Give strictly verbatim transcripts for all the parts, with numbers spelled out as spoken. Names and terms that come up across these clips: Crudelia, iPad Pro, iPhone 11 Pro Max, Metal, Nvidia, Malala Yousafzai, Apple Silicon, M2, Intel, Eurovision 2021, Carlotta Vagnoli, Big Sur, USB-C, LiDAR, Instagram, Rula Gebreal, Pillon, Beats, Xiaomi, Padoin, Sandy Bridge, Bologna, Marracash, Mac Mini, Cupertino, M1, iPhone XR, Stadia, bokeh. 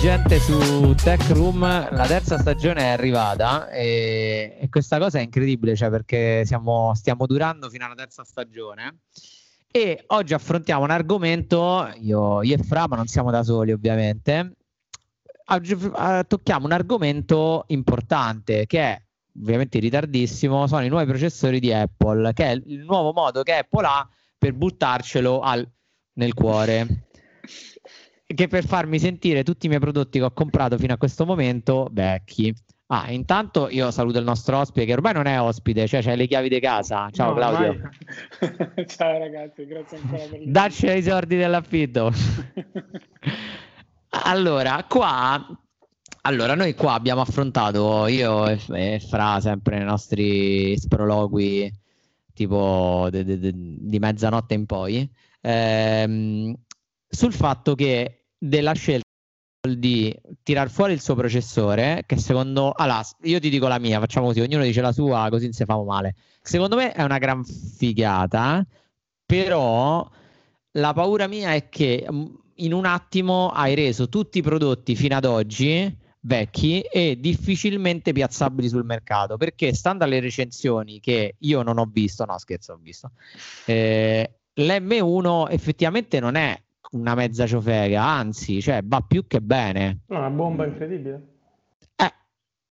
gente su Tech Room, la terza stagione è arrivata e, e questa cosa è incredibile, cioè perché siamo, stiamo durando fino alla terza stagione e oggi affrontiamo un argomento, io, io e Fra, ma non siamo da soli ovviamente, oggi, eh, tocchiamo un argomento importante che è ovviamente ritardissimo, sono i nuovi processori di Apple, che è il nuovo modo che Apple ha per buttarcelo al, nel cuore. Che per farmi sentire tutti i miei prodotti che ho comprato fino a questo momento vecchi. Ah, intanto io saluto il nostro ospite che ormai non è ospite, cioè c'hai le chiavi di casa. Ciao no, Claudio. Ormai... Ciao ragazzi, grazie ancora per il... Dacci i soldi dell'affitto. Allora, qua Allora, noi qua abbiamo affrontato, io e, e Fra, sempre nei nostri sprologui tipo de, de, de, di mezzanotte in poi, ehm, sul fatto che della scelta di tirar fuori il suo processore, che secondo... Allora, io ti dico la mia, facciamo così, ognuno dice la sua, così non si fa male. Secondo me è una gran figata, però la paura mia è che in un attimo hai reso tutti i prodotti fino ad oggi... vecchi e difficilmente piazzabili sul mercato, perché stando alle recensioni che io non ho visto, no scherzo ho visto, eh, l'M uno effettivamente non è una mezza ciofega, anzi cioè va più che bene, è una bomba incredibile, eh,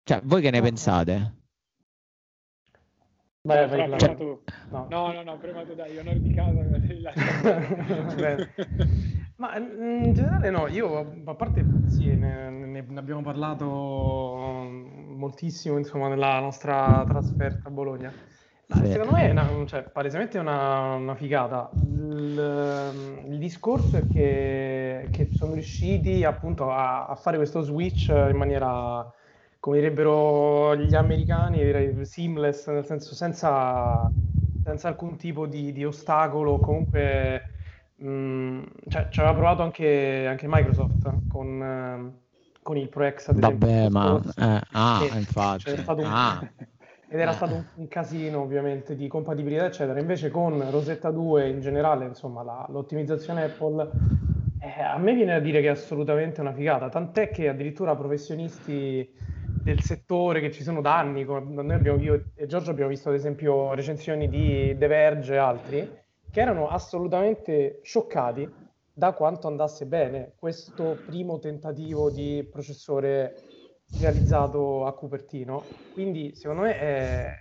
cioè voi che ne pensate? Beh, vai, vai, cioè... tu. No. no no no prima tu dai onore di casa. Ma in generale no, io a parte sì, ne, ne abbiamo parlato moltissimo insomma nella nostra trasferta a Bologna. Sì. Secondo me è una, cioè, palesemente una, una figata. Il, il discorso è che, che sono riusciti appunto a, a fare questo switch in maniera, come direbbero gli americani, direi seamless, nel senso senza, senza alcun tipo di, di ostacolo, comunque... Mm, cioè, ci aveva provato anche, anche Microsoft con, eh, con il Pro X ad esempio. Vabbè, ma eh, ah, e, infatti. Cioè, era stato un, ah. ed era eh. stato un, un casino ovviamente di compatibilità eccetera. Invece con Rosetta due in generale, insomma, la, l'ottimizzazione Apple, eh, a me viene da dire che è assolutamente una figata, tant'è che addirittura professionisti del settore che ci sono da anni, come noi abbiamo, io e Giorgio abbiamo visto ad esempio recensioni di The Verge e altri, che erano assolutamente scioccati da quanto andasse bene questo primo tentativo di processore realizzato a Cupertino. Quindi secondo me è,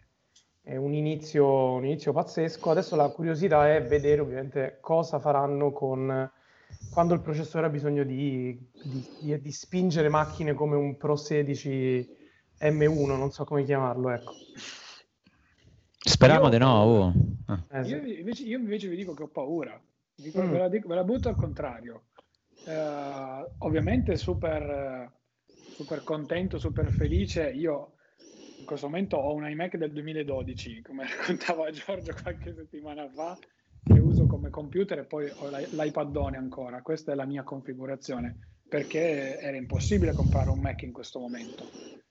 è un inizio, un inizio pazzesco. Adesso la curiosità è vedere ovviamente cosa faranno con quando il processore ha bisogno di, di, di, di spingere macchine come un Pro sedici M uno, non so come chiamarlo, ecco. Speriamo io, di no. Oh. Ah. Io, invece, io invece vi dico che ho paura, dico, mm. ve, la dico, ve la butto al contrario. Uh, ovviamente super, super contento, super felice. Io in questo momento ho un iMac del duemiladodici, come raccontavo a Giorgio qualche settimana fa, che uso come computer e poi ho l'iPadone ancora. Questa è la mia configurazione, perché era impossibile comprare un Mac in questo momento.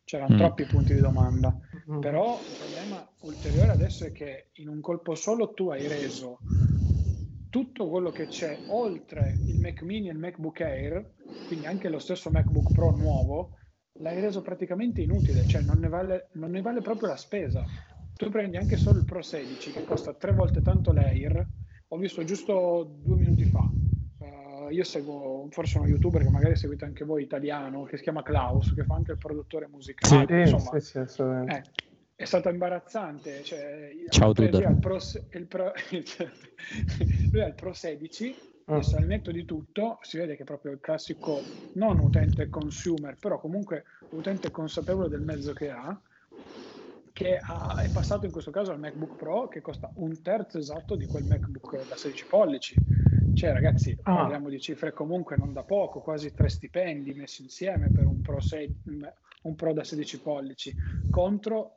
C'erano mm. troppi punti di domanda, mm. però il problema ulteriore adesso è che in un colpo solo tu hai reso tutto quello che c'è oltre il Mac Mini e il MacBook Air, quindi anche lo stesso MacBook Pro nuovo, l'hai reso praticamente inutile, cioè non ne vale, non ne vale proprio la spesa. Tu prendi anche solo il Pro sedici che costa tre volte tanto l'Air, ho visto giusto due minuti fa. Io seguo forse uno youtuber che magari seguite anche voi, italiano, che si chiama Klaus, che fa anche il produttore musicale. Sì, insomma, sì, sì, eh, è stato imbarazzante. Cioè, ciao Tudor. Lui, pro, il pro, lui ha il Pro sedici, oh. adesso al netto di tutto si vede che è proprio il classico non utente consumer, però comunque utente consapevole del mezzo che ha, che ha, è passato in questo caso al MacBook Pro, che costa un terzo esatto di quel MacBook da sedici pollici. Cioè ragazzi, ah. parliamo di cifre comunque non da poco, quasi tre stipendi messi insieme per un Pro, sei, un Pro da sedici pollici contro,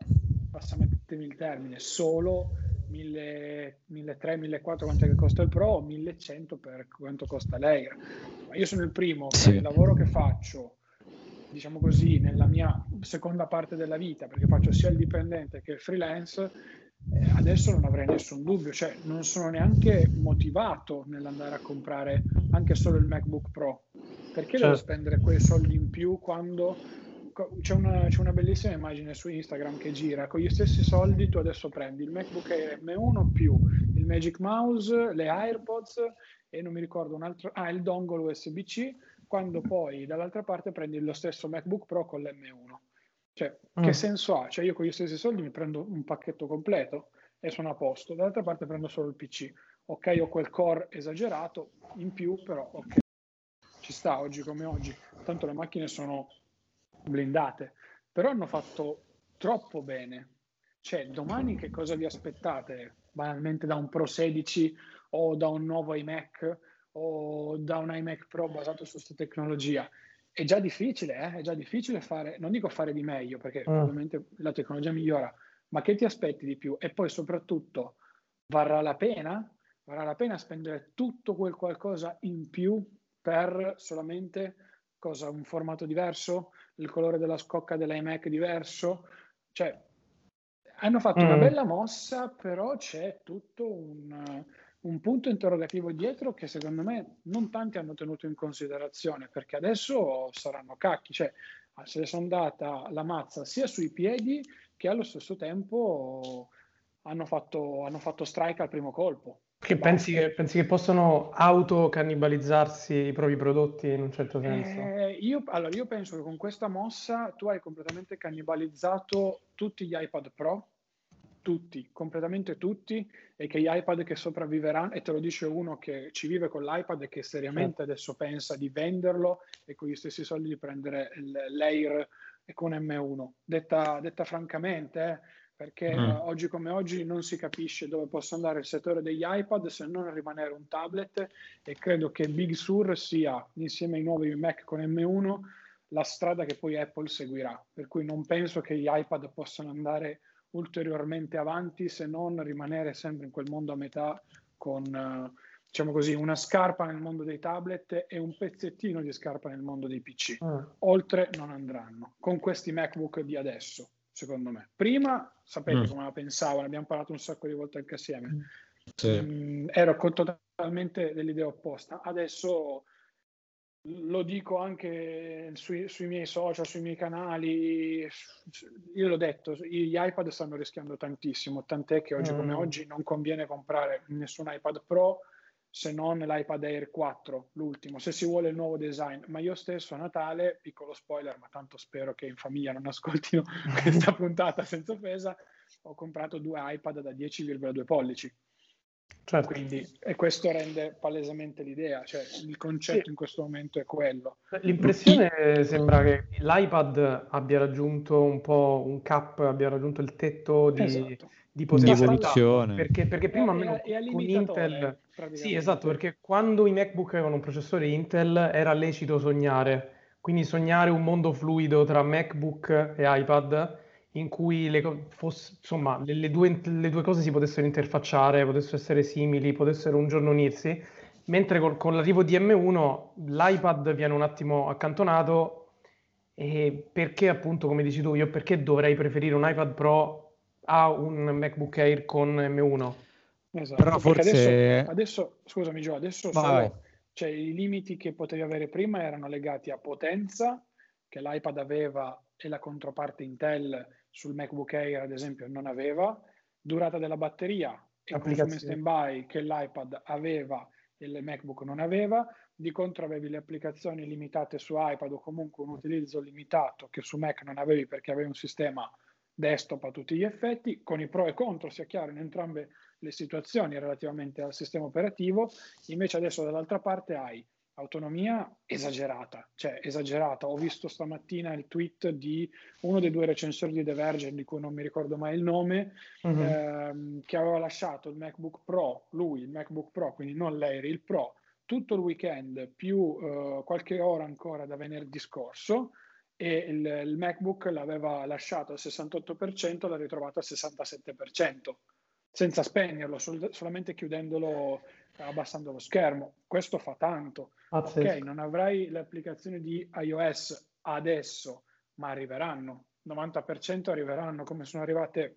passamatemi il termine, solo milletrecento, millequattrocento, quanto che costa il Pro, millecento per quanto costa l'Air. Ma io sono il primo, per il lavoro che faccio, diciamo così, nella mia seconda parte della vita, perché faccio sia il dipendente che il freelance, eh, adesso non avrei nessun dubbio, cioè non sono neanche motivato nell'andare a comprare anche solo il MacBook Pro, Perché cioè... devo spendere quei soldi in più quando c'è una, c'è una bellissima immagine su Instagram che gira? Con gli stessi soldi tu adesso prendi il MacBook Air M uno più il Magic Mouse, le AirPods e non mi ricordo un altro, ah, il dongle U S B C, quando poi dall'altra parte prendi lo stesso MacBook Pro con l'M uno. Cioè, mm. che senso ha? Cioè, io con gli stessi soldi mi prendo un pacchetto completo e sono a posto, dall'altra parte prendo solo il P C. Ok, ho quel core esagerato in più, però ok, ci sta oggi come oggi. Tanto le macchine sono blindate, però hanno fatto troppo bene. Cioè, domani che cosa vi aspettate? Banalmente da un Pro sedici o da un nuovo iMac o da un iMac Pro basato su questa tecnologia? È già difficile, eh? È già difficile fare, non dico fare di meglio, perché mm. ovviamente la tecnologia migliora, ma che ti aspetti di più? E poi soprattutto, varrà la pena? Varrà la pena spendere tutto quel qualcosa in più per solamente cosa? Un formato diverso? Il colore della scocca dell'iMac diverso? Cioè, hanno fatto mm. una bella mossa, però c'è tutto un, un punto interrogativo dietro che secondo me non tanti hanno tenuto in considerazione, perché adesso saranno cacchi. Cioè, se ne sono data la mazza sia sui piedi che allo stesso tempo hanno fatto, hanno fatto strike al primo colpo. Che pensi, che pensi che possono autocannibalizzarsi i propri prodotti in un certo senso? Eh, io, allora, io penso che con questa mossa tu hai completamente cannibalizzato tutti gli iPad Pro, tutti, completamente tutti, e che gli iPad che sopravviveranno, e te lo dice uno che ci vive con l'iPad e che seriamente sì. adesso pensa di venderlo e con gli stessi soldi di prendere l'Air con M uno. Detta, detta francamente, eh, perché mm. uh, oggi come oggi non si capisce dove possa andare il settore degli iPad se non rimanere un tablet, e credo che Big Sur sia, insieme ai nuovi Mac con M uno, la strada che poi Apple seguirà, per cui non penso che gli iPad possano andare ulteriormente avanti se non rimanere sempre in quel mondo a metà, con uh, diciamo così, una scarpa nel mondo dei tablet e un pezzettino di scarpa nel mondo dei P C. Mm. Oltre non andranno con questi MacBook di adesso. Secondo me, prima sapete mm. come la pensavo, ne abbiamo parlato un sacco di volte anche assieme. Sì. Mm, ero totalmente dell'idea opposta. Adesso lo dico anche sui, sui miei social, sui miei canali. Io l'ho detto, gli iPad stanno rischiando tantissimo, tant'è che oggi mm. come oggi non conviene comprare nessun iPad Pro se non l'iPad Air quattro, l'ultimo, se si vuole il nuovo design. Ma io stesso a Natale, piccolo spoiler, ma tanto spero che in famiglia non ascoltino questa puntata senza offesa, ho comprato due iPad da dieci virgola due pollici. Certo. Quindi, e questo rende palesemente l'idea, cioè il concetto sì. in questo momento è quello. L'impressione sembra che l'iPad abbia raggiunto un po' un cap, abbia raggiunto il tetto di... Esatto. di potenziale, perché, perché prima almeno con Intel, sì esatto, perché quando i MacBook avevano un processore Intel era lecito sognare, quindi sognare un mondo fluido tra MacBook e iPad in cui le, fosse, insomma, le, le, due, le due cose si potessero interfacciare, potessero essere simili, potessero un giorno unirsi, mentre col, con l'arrivo di M uno l'iPad viene un attimo accantonato, e perché appunto come dici tu, io perché dovrei preferire un iPad Pro ha un MacBook Air con M uno? Esatto, però forse adesso, adesso scusami Gio, adesso solo, cioè, i limiti che potevi avere prima erano legati a potenza che l'iPad aveva e la controparte Intel sul MacBook Air ad esempio non aveva, durata della batteria e consumo standby che l'iPad aveva e il MacBook non aveva, di contro avevi le applicazioni limitate su iPad o comunque un utilizzo limitato che su Mac non avevi perché avevi un sistema desktop a tutti gli effetti, con i pro e contro, sia chiaro, in entrambe le situazioni relativamente al sistema operativo. Invece adesso dall'altra parte hai autonomia esagerata, cioè esagerata. Ho visto stamattina il tweet di uno dei due recensori di The Verge, di cui non mi ricordo mai il nome, uh-huh. ehm, che aveva lasciato il MacBook Pro, lui, il MacBook Pro, quindi non l'Air, il Pro, tutto il weekend, più eh, qualche ora ancora da venerdì scorso, e il, il MacBook l'aveva lasciato al sessantotto per cento, l'ha ritrovato al sessantasette per cento senza spegnerlo, sol- solamente chiudendolo, abbassando lo schermo. Questo fa tanto. Pazzesco. Ok, non avrai le applicazioni di iOS adesso, ma arriveranno, novanta per cento arriveranno, come sono arrivate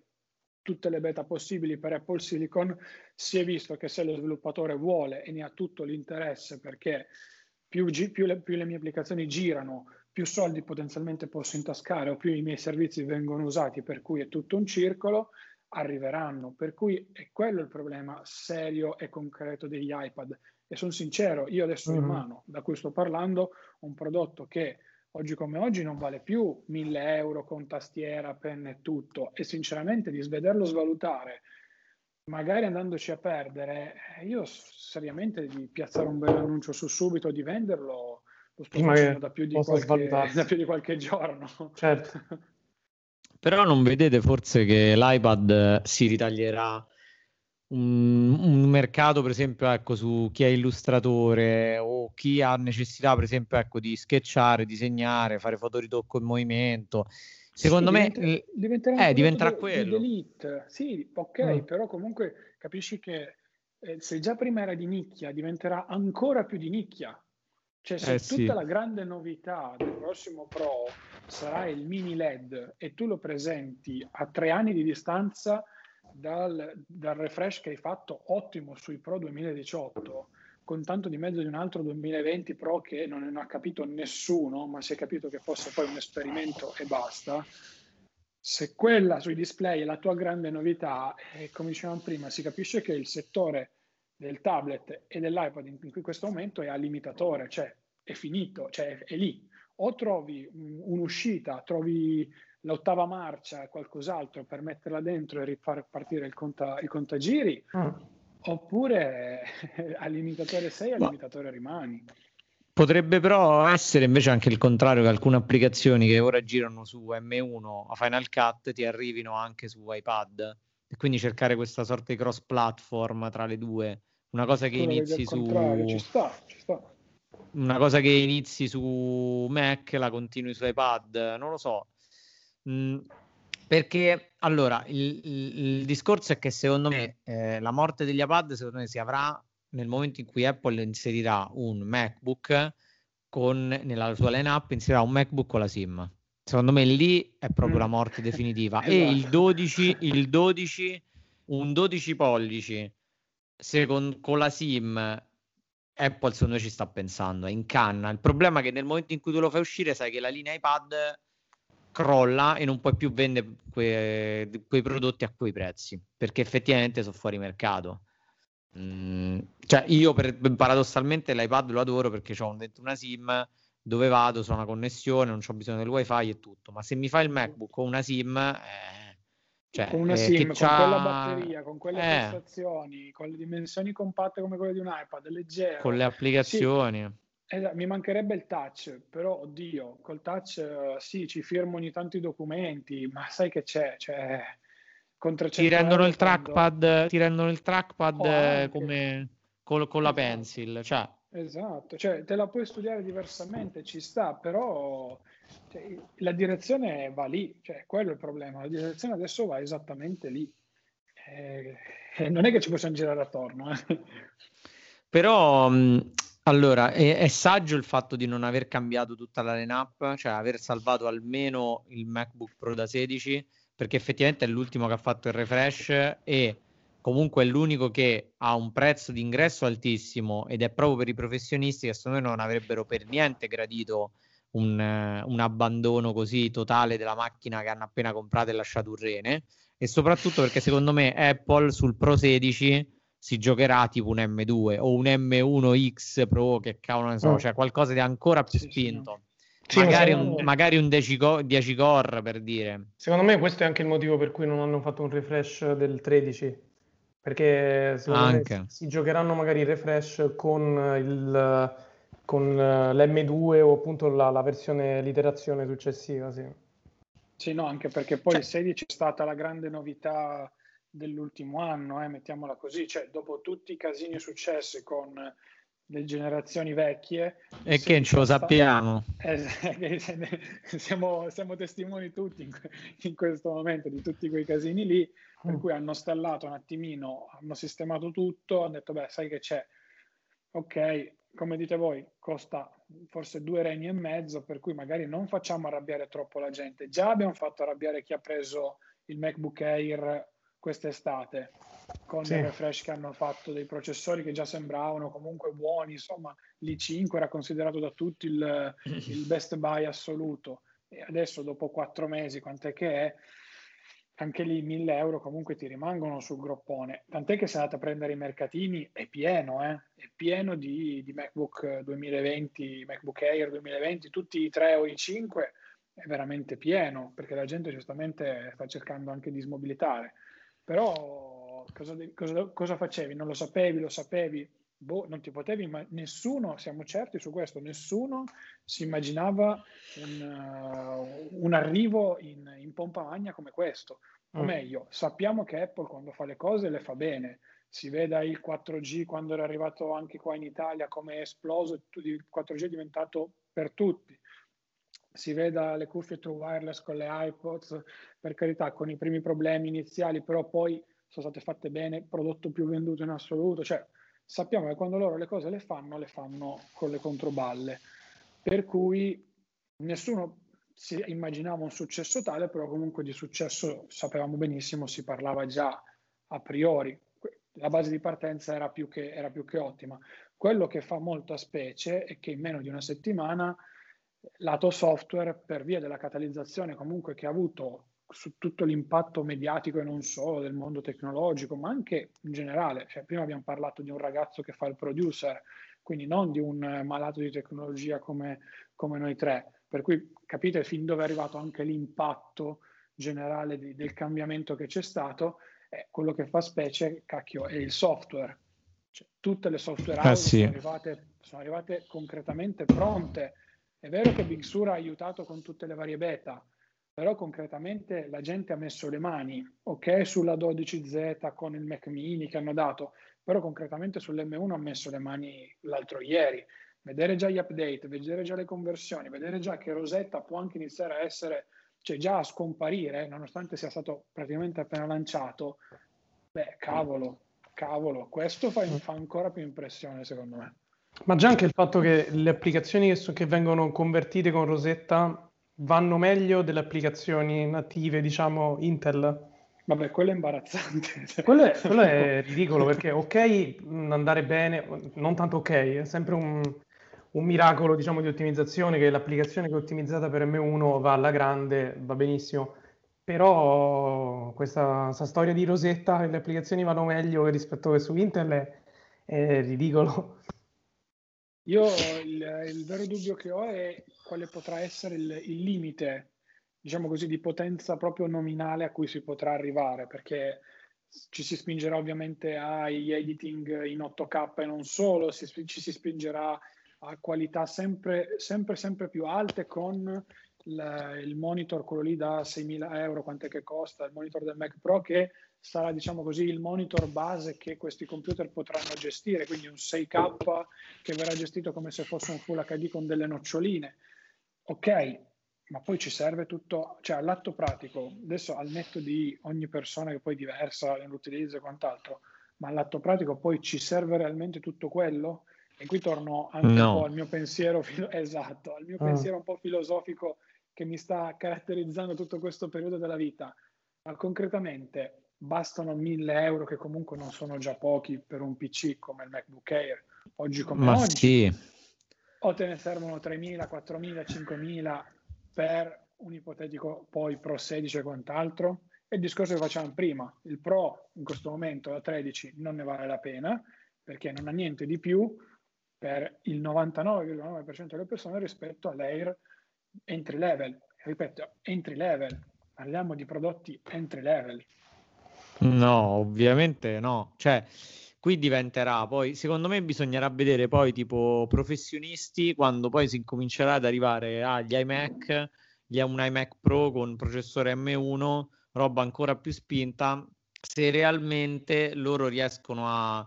tutte le beta possibili per Apple Silicon. Si è visto che se lo sviluppatore vuole e ne ha tutto l'interesse, perché più, gi- più, le, più le mie applicazioni girano, più soldi potenzialmente posso intascare o più i miei servizi vengono usati, per cui è tutto un circolo, arriveranno. Per cui è quello il problema serio e concreto degli iPad. E sono sincero, io adesso mm-hmm. in mano, da cui sto parlando, un prodotto che oggi come oggi non vale più mille euro con tastiera, penna e tutto, e sinceramente di svederlo svalutare, magari andandoci a perdere, io seriamente di piazzare un bel annuncio su subito, di venderlo, lo sto facendo da più, di qualche, da più di qualche giorno. Certo. Però non vedete forse che l'iPad si ritaglierà un, un mercato, per esempio, ecco, su chi è illustratore o chi ha necessità, per esempio, ecco, di sketchare, disegnare, fare fotoritocco in movimento? Secondo sì, me diventa, diventerà, eh, diventerà quello. Elite. Sì, ok, mm. però comunque capisci che eh, se già prima era di nicchia, diventerà ancora più di nicchia. Cioè, se eh, tutta sì. la grande novità del prossimo Pro sarà il mini L E D e tu lo presenti a tre anni di distanza dal, dal refresh che hai fatto ottimo sui Pro duemiladiciotto, con tanto di mezzo di un altro duemilaventi Pro che non, non ha capito nessuno, ma si è capito che fosse poi un esperimento e basta. Se quella sui display è la tua grande novità, e come dicevamo prima, si capisce che il settore del tablet e dell'iPad in questo momento è al limitatore, cioè è finito, cioè è lì. O trovi un'uscita, trovi l'ottava marcia e qualcos'altro per metterla dentro e far partire il, conta, il contagiri, mm. oppure al limitatore sei, al limitatore rimani. Potrebbe però essere invece anche il contrario, che alcune applicazioni che ora girano su M uno a Final Cut ti arrivino anche su iPad, e quindi cercare questa sorta di cross platform tra le due. Una cosa che inizi su ci sta, ci sta. Una cosa che inizi su Mac la continui su iPad, non lo so. Mm, perché allora il, il, il discorso è che secondo me eh, la morte degli iPad secondo me si avrà nel momento in cui Apple inserirà un MacBook con nella sua lineup inserirà un MacBook con la SIM. Secondo me lì è proprio mm. la morte definitiva. Esatto. E il dodici, il dodici, un dodici pollici secondo, con la SIM, Apple secondo me ci sta pensando, è in canna. Il problema è che nel momento in cui tu lo fai uscire sai che la linea iPad crolla e non puoi più vendere que, quei prodotti a quei prezzi, perché effettivamente sono fuori mercato. Mm, cioè io per, paradossalmente l'iPad lo adoro perché ho dentro una SIM, dove vado c'ho una connessione, non c'ho bisogno del wifi e tutto, ma se mi fai il MacBook con una SIM... Eh, Cioè, con una eh, SIM, con c'ha... quella batteria, con quelle eh. prestazioni, con le dimensioni compatte come quelle di un iPad, leggero, con le applicazioni sì. eh, mi mancherebbe il touch, però oddio, col touch sì, ci firmo ogni tanto i documenti, ma sai che c'è, cioè, con trecento ti rendono il trackpad quando... ti rendono il trackpad oh, eh, come col, con la pencil, cioè esatto, cioè te la puoi studiare diversamente, ci sta, però cioè, la direzione va lì, cioè quello è il problema, la direzione adesso va esattamente lì, eh, non è che ci possiamo girare attorno, eh. Però allora è, è saggio il fatto di non aver cambiato tutta la lineup, cioè aver salvato almeno il MacBook Pro da sedici, perché effettivamente è l'ultimo che ha fatto il refresh e comunque è l'unico che ha un prezzo di ingresso altissimo ed è proprio per i professionisti che secondo me non avrebbero per niente gradito un, un abbandono così totale della macchina che hanno appena comprato e lasciato un rene, e soprattutto perché secondo me Apple sul Pro sedici si giocherà tipo un M due o un M uno X Pro, che cavolo ne so, mm. cioè qualcosa di ancora più spinto. Sì, magari, un, me... magari un dieci core per dire. Secondo me questo è anche il motivo per cui non hanno fatto un refresh del tredici, perché secondo anche. me si giocheranno magari il refresh con, il, con l'M due o appunto la, la versione, l'iterazione successiva. Sì. Sì, no, anche perché poi cioè. il sedici è stata la grande novità dell'ultimo anno, eh, mettiamola così, cioè dopo tutti i casini successi con le generazioni vecchie e che non ce lo sappiamo, eh, siamo, siamo testimoni tutti in, in questo momento di tutti quei casini lì, per cui hanno stallato un attimino, hanno sistemato tutto, hanno detto beh sai che c'è, ok, come dite voi costa forse due reni e mezzo, per cui magari non facciamo arrabbiare troppo la gente, già abbiamo fatto arrabbiare chi ha preso il MacBook Air quest'estate, con sì. il refresh che hanno fatto dei processori che già sembravano comunque buoni, insomma l'i cinque era considerato da tutti il, il best buy assoluto, e adesso dopo quattro mesi quant'è che è, anche lì mille euro comunque ti rimangono sul groppone, tant'è che se andate a prendere i mercatini è pieno, eh? È pieno di, di MacBook duemilaventi, MacBook Air duemilaventi, tutti i tre o i cinque è veramente pieno, perché la gente giustamente sta cercando anche di smobilitare. Però cosa, cosa, cosa facevi? Non lo sapevi, lo sapevi, boh, non ti potevi, ma nessuno, siamo certi su questo, nessuno si immaginava un, uh, un arrivo in, in pompa magna come questo. O mm. meglio, sappiamo che Apple quando fa le cose le fa bene, si veda il quattro G quando era arrivato anche qua in Italia come è esploso, il quattro G è diventato per tutti. Si veda le cuffie true wireless con le iPods, per carità, con i primi problemi iniziali, però poi sono state fatte bene, prodotto più venduto in assoluto, cioè sappiamo che quando loro le cose le fanno, le fanno con le controballe, per cui nessuno si immaginava un successo tale, però comunque di successo sapevamo benissimo, si parlava già a priori, la base di partenza era più che, era più che ottima. Quello che fa molta specie è che in meno di una settimana lato software, per via della catalizzazione comunque che ha avuto su tutto l'impatto mediatico e non solo del mondo tecnologico, ma anche in generale, cioè, prima abbiamo parlato di un ragazzo che fa il producer, quindi non di un malato di tecnologia come, come noi tre, per cui capite fin dove è arrivato anche l'impatto generale di, del cambiamento che c'è stato. Eh, quello che fa specie, cacchio, è il software, cioè, tutte le software house ah, sì. sono arrivate, sono arrivate concretamente pronte. È vero che Big Sur ha aiutato con tutte le varie beta, però concretamente la gente ha messo le mani, ok, sulla dodici zeta con il Mac Mini che hanno dato, però concretamente sull'emme uno ha messo le mani l'altro ieri. Vedere già gli update, vedere già le conversioni, vedere già che Rosetta può anche iniziare a essere, cioè già a scomparire, nonostante sia stato praticamente appena lanciato, beh, cavolo, cavolo, questo fa, fa ancora più impressione secondo me. Ma già anche il fatto che le applicazioni che, so, che vengono convertite con Rosetta vanno meglio delle applicazioni native, diciamo, Intel. Vabbè, quello è imbarazzante. Quello è, quello è ridicolo, perché ok andare bene, non tanto ok, è sempre un, un miracolo, diciamo, di ottimizzazione, che l'applicazione che è ottimizzata per emme uno va alla grande, va benissimo, però questa, questa storia di Rosetta, le applicazioni vanno meglio rispetto a su Intel, è, è ridicolo. Io il, il vero dubbio che ho è quale potrà essere il, il limite, diciamo così, di potenza proprio nominale a cui si potrà arrivare, perché ci si spingerà ovviamente agli editing in otto K e non solo, si, ci si spingerà a qualità sempre, sempre, sempre più alte con la, il monitor, quello lì da seimila euro, quant'è che costa, il monitor del Mac Pro, che sarà, diciamo così, il monitor base che questi computer potranno gestire, quindi un sei K che verrà gestito come se fosse un Full acca di con delle noccioline, ok, ma poi ci serve tutto, cioè all'atto pratico, adesso al netto di ogni persona che poi è diversa nell'utilizzo e quant'altro, ma all'atto pratico poi ci serve realmente tutto quello? E qui torno anche no. un po' al mio pensiero filo- esatto, al mio ah. pensiero un po' filosofico che mi sta caratterizzando tutto questo periodo della vita, ma concretamente bastano mille euro, che comunque non sono già pochi per un P C come il MacBook Air oggi come ma oggi sì. o te ne servono tremila, quattromila, cinquemila per un ipotetico poi Pro sedici e quant'altro? È il discorso che facevamo prima, il Pro in questo momento da tredici non ne vale la pena, perché non ha niente di più per il novantanove virgola nove per cento delle persone rispetto all'Air entry level. Ripeto, entry level, parliamo di prodotti entry level. No, ovviamente no, cioè qui diventerà poi, secondo me bisognerà vedere poi tipo professionisti, quando poi si incomincerà ad arrivare agli iMac, gli, un iMac Pro con processore emme uno, roba ancora più spinta, se realmente loro riescono a,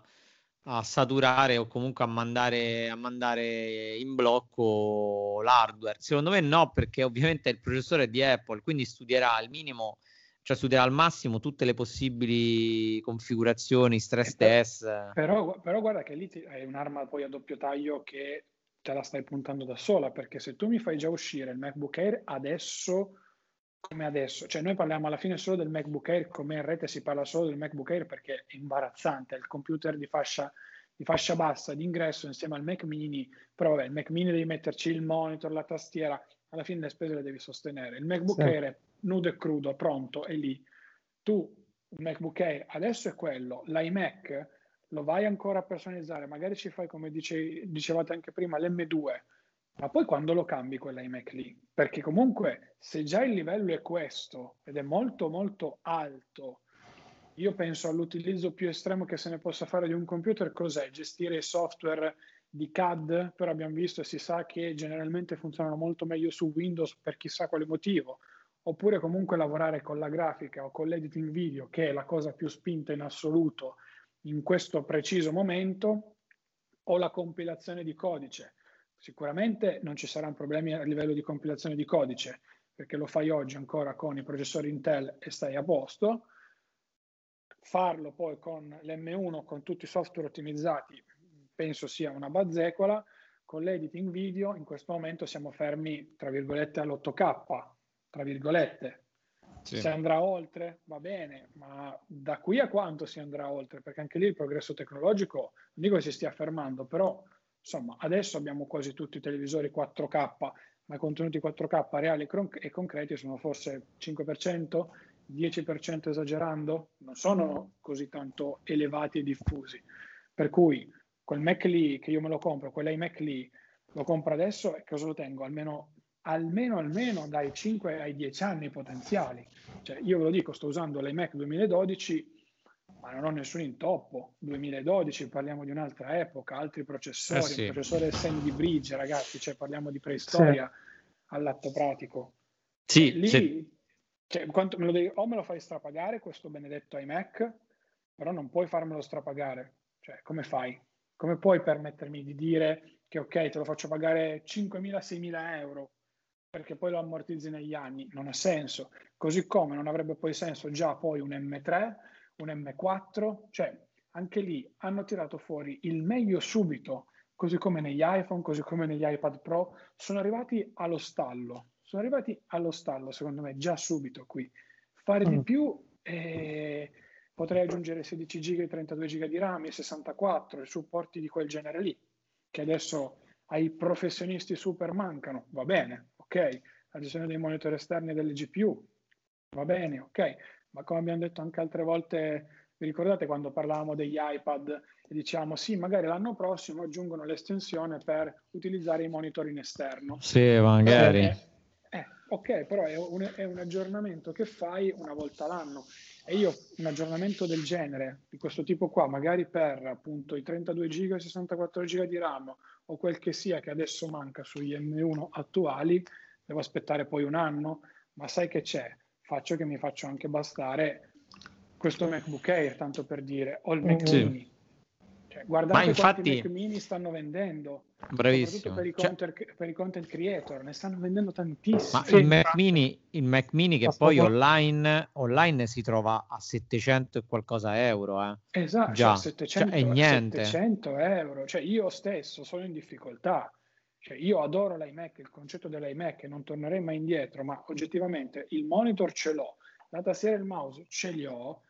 a saturare o comunque a mandare, a mandare in blocco l'hardware. Secondo me no, perché ovviamente il processore è di Apple, quindi studierà al minimo, cioè studierà al massimo tutte le possibili configurazioni, stress per, test. Però, però guarda che lì ti, è un'arma poi a doppio taglio che te la stai puntando da sola, perché se tu mi fai già uscire il MacBook Air adesso come adesso, cioè noi parliamo alla fine solo del MacBook Air, come in rete si parla solo del MacBook Air perché è imbarazzante, è il computer di fascia, di fascia bassa, di ingresso insieme al Mac Mini, però vabbè, il Mac Mini devi metterci il monitor, la tastiera, alla fine le spese le devi sostenere. Il MacBook sì. Air è nudo e crudo, pronto, è lì. Tu, il MacBook Air, adesso è quello, l'iMac lo vai ancora a personalizzare, magari ci fai, come dice, dicevate anche prima, l'M due, ma poi quando lo cambi quell'iMac lì? Perché comunque se già il livello è questo ed è molto molto alto, io penso all'utilizzo più estremo che se ne possa fare di un computer, cos'è? Gestire i software di C A D, però abbiamo visto e si sa che generalmente funzionano molto meglio su Windows per chissà quale motivo, oppure comunque lavorare con la grafica o con l'editing video, che è la cosa più spinta in assoluto in questo preciso momento, o la compilazione di codice. Sicuramente non ci saranno problemi a livello di compilazione di codice, perché lo fai oggi ancora con i processori Intel e stai a posto. Farlo poi con l'M uno, con tutti i software ottimizzati, penso sia una bazzecola. Con l'editing video in questo momento siamo fermi, tra virgolette, all'otto K, tra virgolette. Sì. Se andrà oltre va bene, ma da qui a quanto si andrà oltre? Perché anche lì il progresso tecnologico, non dico che si stia fermando, però insomma adesso abbiamo quasi tutti i televisori quattro K, ma i contenuti quattro K reali e concreti sono forse cinque per cento, dieci per cento esagerando, non sono così tanto elevati e diffusi. Per cui quel Mac lì che io me lo compro, quell'iMac lì lo compro adesso e cosa lo tengo? Almeno almeno almeno dai cinque ai dieci anni potenziali. Cioè, io ve lo dico, sto usando l'iMac duemiladodici, ma non ho nessun intoppo. duemiladodici, parliamo di un'altra epoca, altri processori, eh sì. Il processore Sandy Bridge, ragazzi, cioè parliamo di preistoria sì. all'atto pratico. Sì, lì, sì. Cioè, quanto me lo devi, o me lo fai strapagare questo benedetto iMac, però non puoi farmelo strapagare. Cioè, come fai? Come puoi permettermi di dire che ok, te lo faccio pagare cinquemila seimila euro perché poi lo ammortizzi negli anni? Non ha senso. Così come non avrebbe poi senso già poi un M tre, un M quattro, cioè anche lì hanno tirato fuori il meglio subito, così come negli iPhone, così come negli iPad Pro, sono arrivati allo stallo, sono arrivati allo stallo secondo me già subito qui. Fare di più, eh, potrei aggiungere sedici giga, trentadue giga di RAM, sessantaquattro, supporti di quel genere lì, che adesso ai professionisti super mancano, va bene, ok, la gestione dei monitor esterni e delle G P U, va bene, ok. Ma come abbiamo detto anche altre volte, vi ricordate quando parlavamo degli iPad e diciamo sì, magari l'anno prossimo aggiungono l'estensione per utilizzare i monitor in esterno. Sì, magari. Perché, eh, ok, però è un, è un aggiornamento che fai una volta l'anno. E io un aggiornamento del genere, di questo tipo qua, magari per appunto i trentadue giga e sessantaquattro giga di RAM o quel che sia che adesso manca sugli M uno attuali, devo aspettare poi un anno, ma sai che c'è? Faccio che mi faccio anche bastare questo MacBook Air, tanto per dire, o il Mac sì. Mini. Cioè, guardate infatti, quanti Mac Mini stanno vendendo, bravissimo. Soprattutto per i, cioè, content, per i content creator, ne stanno vendendo tantissimi. Ma sì, il, Mac Mini, il Mac Mini che poi po- online, online si trova a settecento e qualcosa euro. Eh. Esatto, già. Cioè, settecento, cioè, è niente. settecento euro, cioè io stesso sono in difficoltà. Cioè, io adoro l'iMac, il concetto dell'iMac, e non tornerei mai indietro, ma oggettivamente il monitor ce l'ho, la tastiera e il mouse ce li ho,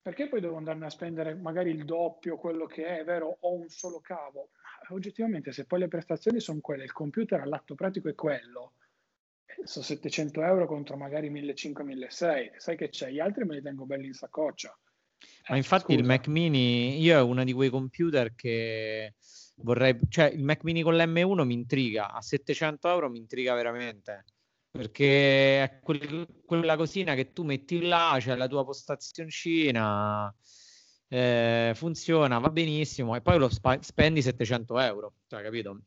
perché poi devo andarne a spendere magari il doppio, quello che è, vero, ho un solo cavo, ma oggettivamente se poi le prestazioni sono quelle, il computer all'atto pratico è quello, sono settecento euro contro magari millecinquecento milleseicento, sai che c'è, gli altri me li tengo belli in saccoccia. Ma eh, infatti scusa. Il Mac Mini, io è uno di quei computer che... vorrei, cioè il Mac Mini con l'M uno mi intriga, a settecento euro mi intriga veramente, perché è quel, quella cosina che tu metti là, c'è cioè la tua postazioncina, eh, funziona, va benissimo, e poi lo spa- spendi settecento euro, cioè, capito?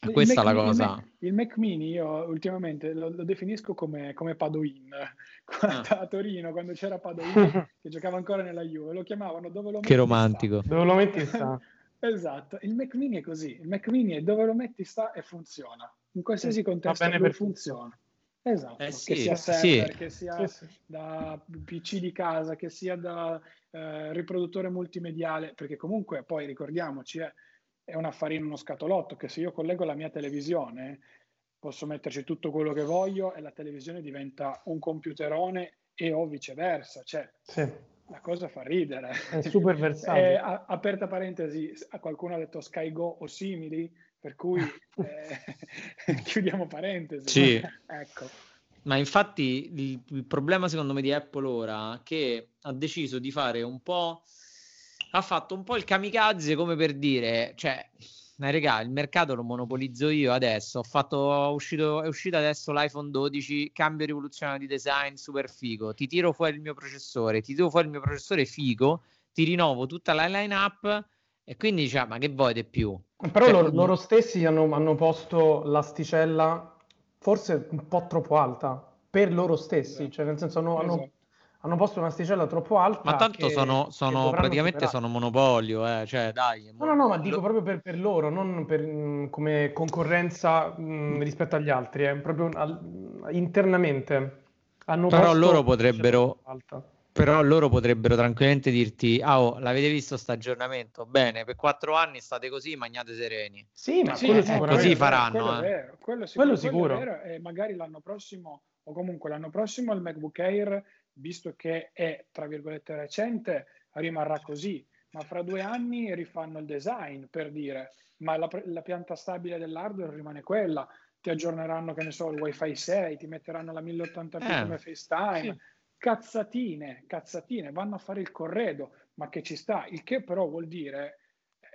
Il Questa Mac è la cosa. Il Mac, il Mac Mini io ultimamente lo, lo definisco come, come Padoin. Ah. A Torino, quando c'era Padoin che giocava ancora nella Juve, lo chiamavano dove lo metti. Che romantico. Sta? Dove lo metti sta? Esatto, il Mac Mini è così, il Mac Mini è dove lo metti sta e funziona, in qualsiasi contesto va bene per funziona. Esatto, eh sì, che sia server, sì. che sia sì, sì. da P C di casa, che sia da eh, riproduttore multimediale, perché comunque poi ricordiamoci, eh, è un affarino, uno scatolotto, che se io collego la mia televisione posso metterci tutto quello che voglio e la televisione diventa un computerone, e o viceversa, cioè sì. La cosa fa ridere, è super versatile. Eh, aperta parentesi, qualcuno ha detto Sky Go o simili, per cui eh, chiudiamo parentesi. Sì. Ecco. Ma infatti il, il problema secondo me di Apple ora, che ha deciso di fare un po', ha fatto un po' il kamikaze, come per dire, cioè regà, il mercato lo monopolizzo io adesso, ho fatto, uscito, è uscito adesso l'iPhone dodici, cambio rivoluzionario di design, super figo, ti tiro fuori il mio processore, ti tiro fuori il mio processore figo, ti rinnovo tutta la line-up, e quindi diciamo, ma che volete più? Però cioè, loro, loro stessi hanno, hanno posto l'asticella forse un po' troppo alta, per loro stessi, eh. cioè nel senso hanno... hanno... Esatto. Hanno posto un'asticella troppo alta. Ma tanto che, sono, sono che praticamente superare. Sono monopolio, eh. Cioè, dai. No, no, no, ma dico proprio per, per loro, non per, mh, come concorrenza mh, rispetto agli altri, eh. Proprio al, internamente. Hanno però loro potrebbero, però loro potrebbero tranquillamente dirti: ah, oh, l'avete visto sta aggiornamento? Bene, per quattro anni state così, mangiate sereni. Sì, ma sì, eh, così faranno. Quello, eh. Vero, quello sicuro. Quello sicuro. Quello è vero, e magari l'anno prossimo, o comunque l'anno prossimo, il MacBook Air, visto che è tra virgolette recente, rimarrà così, ma fra due anni rifanno il design, per dire, ma la, la pianta stabile dell'hardware rimane quella, ti aggiorneranno, che ne so, il wifi sei, ti metteranno la mille ottanta p eh. come FaceTime, sì. cazzatine, cazzatine, vanno a fare il corredo, ma che ci sta, il che però vuol dire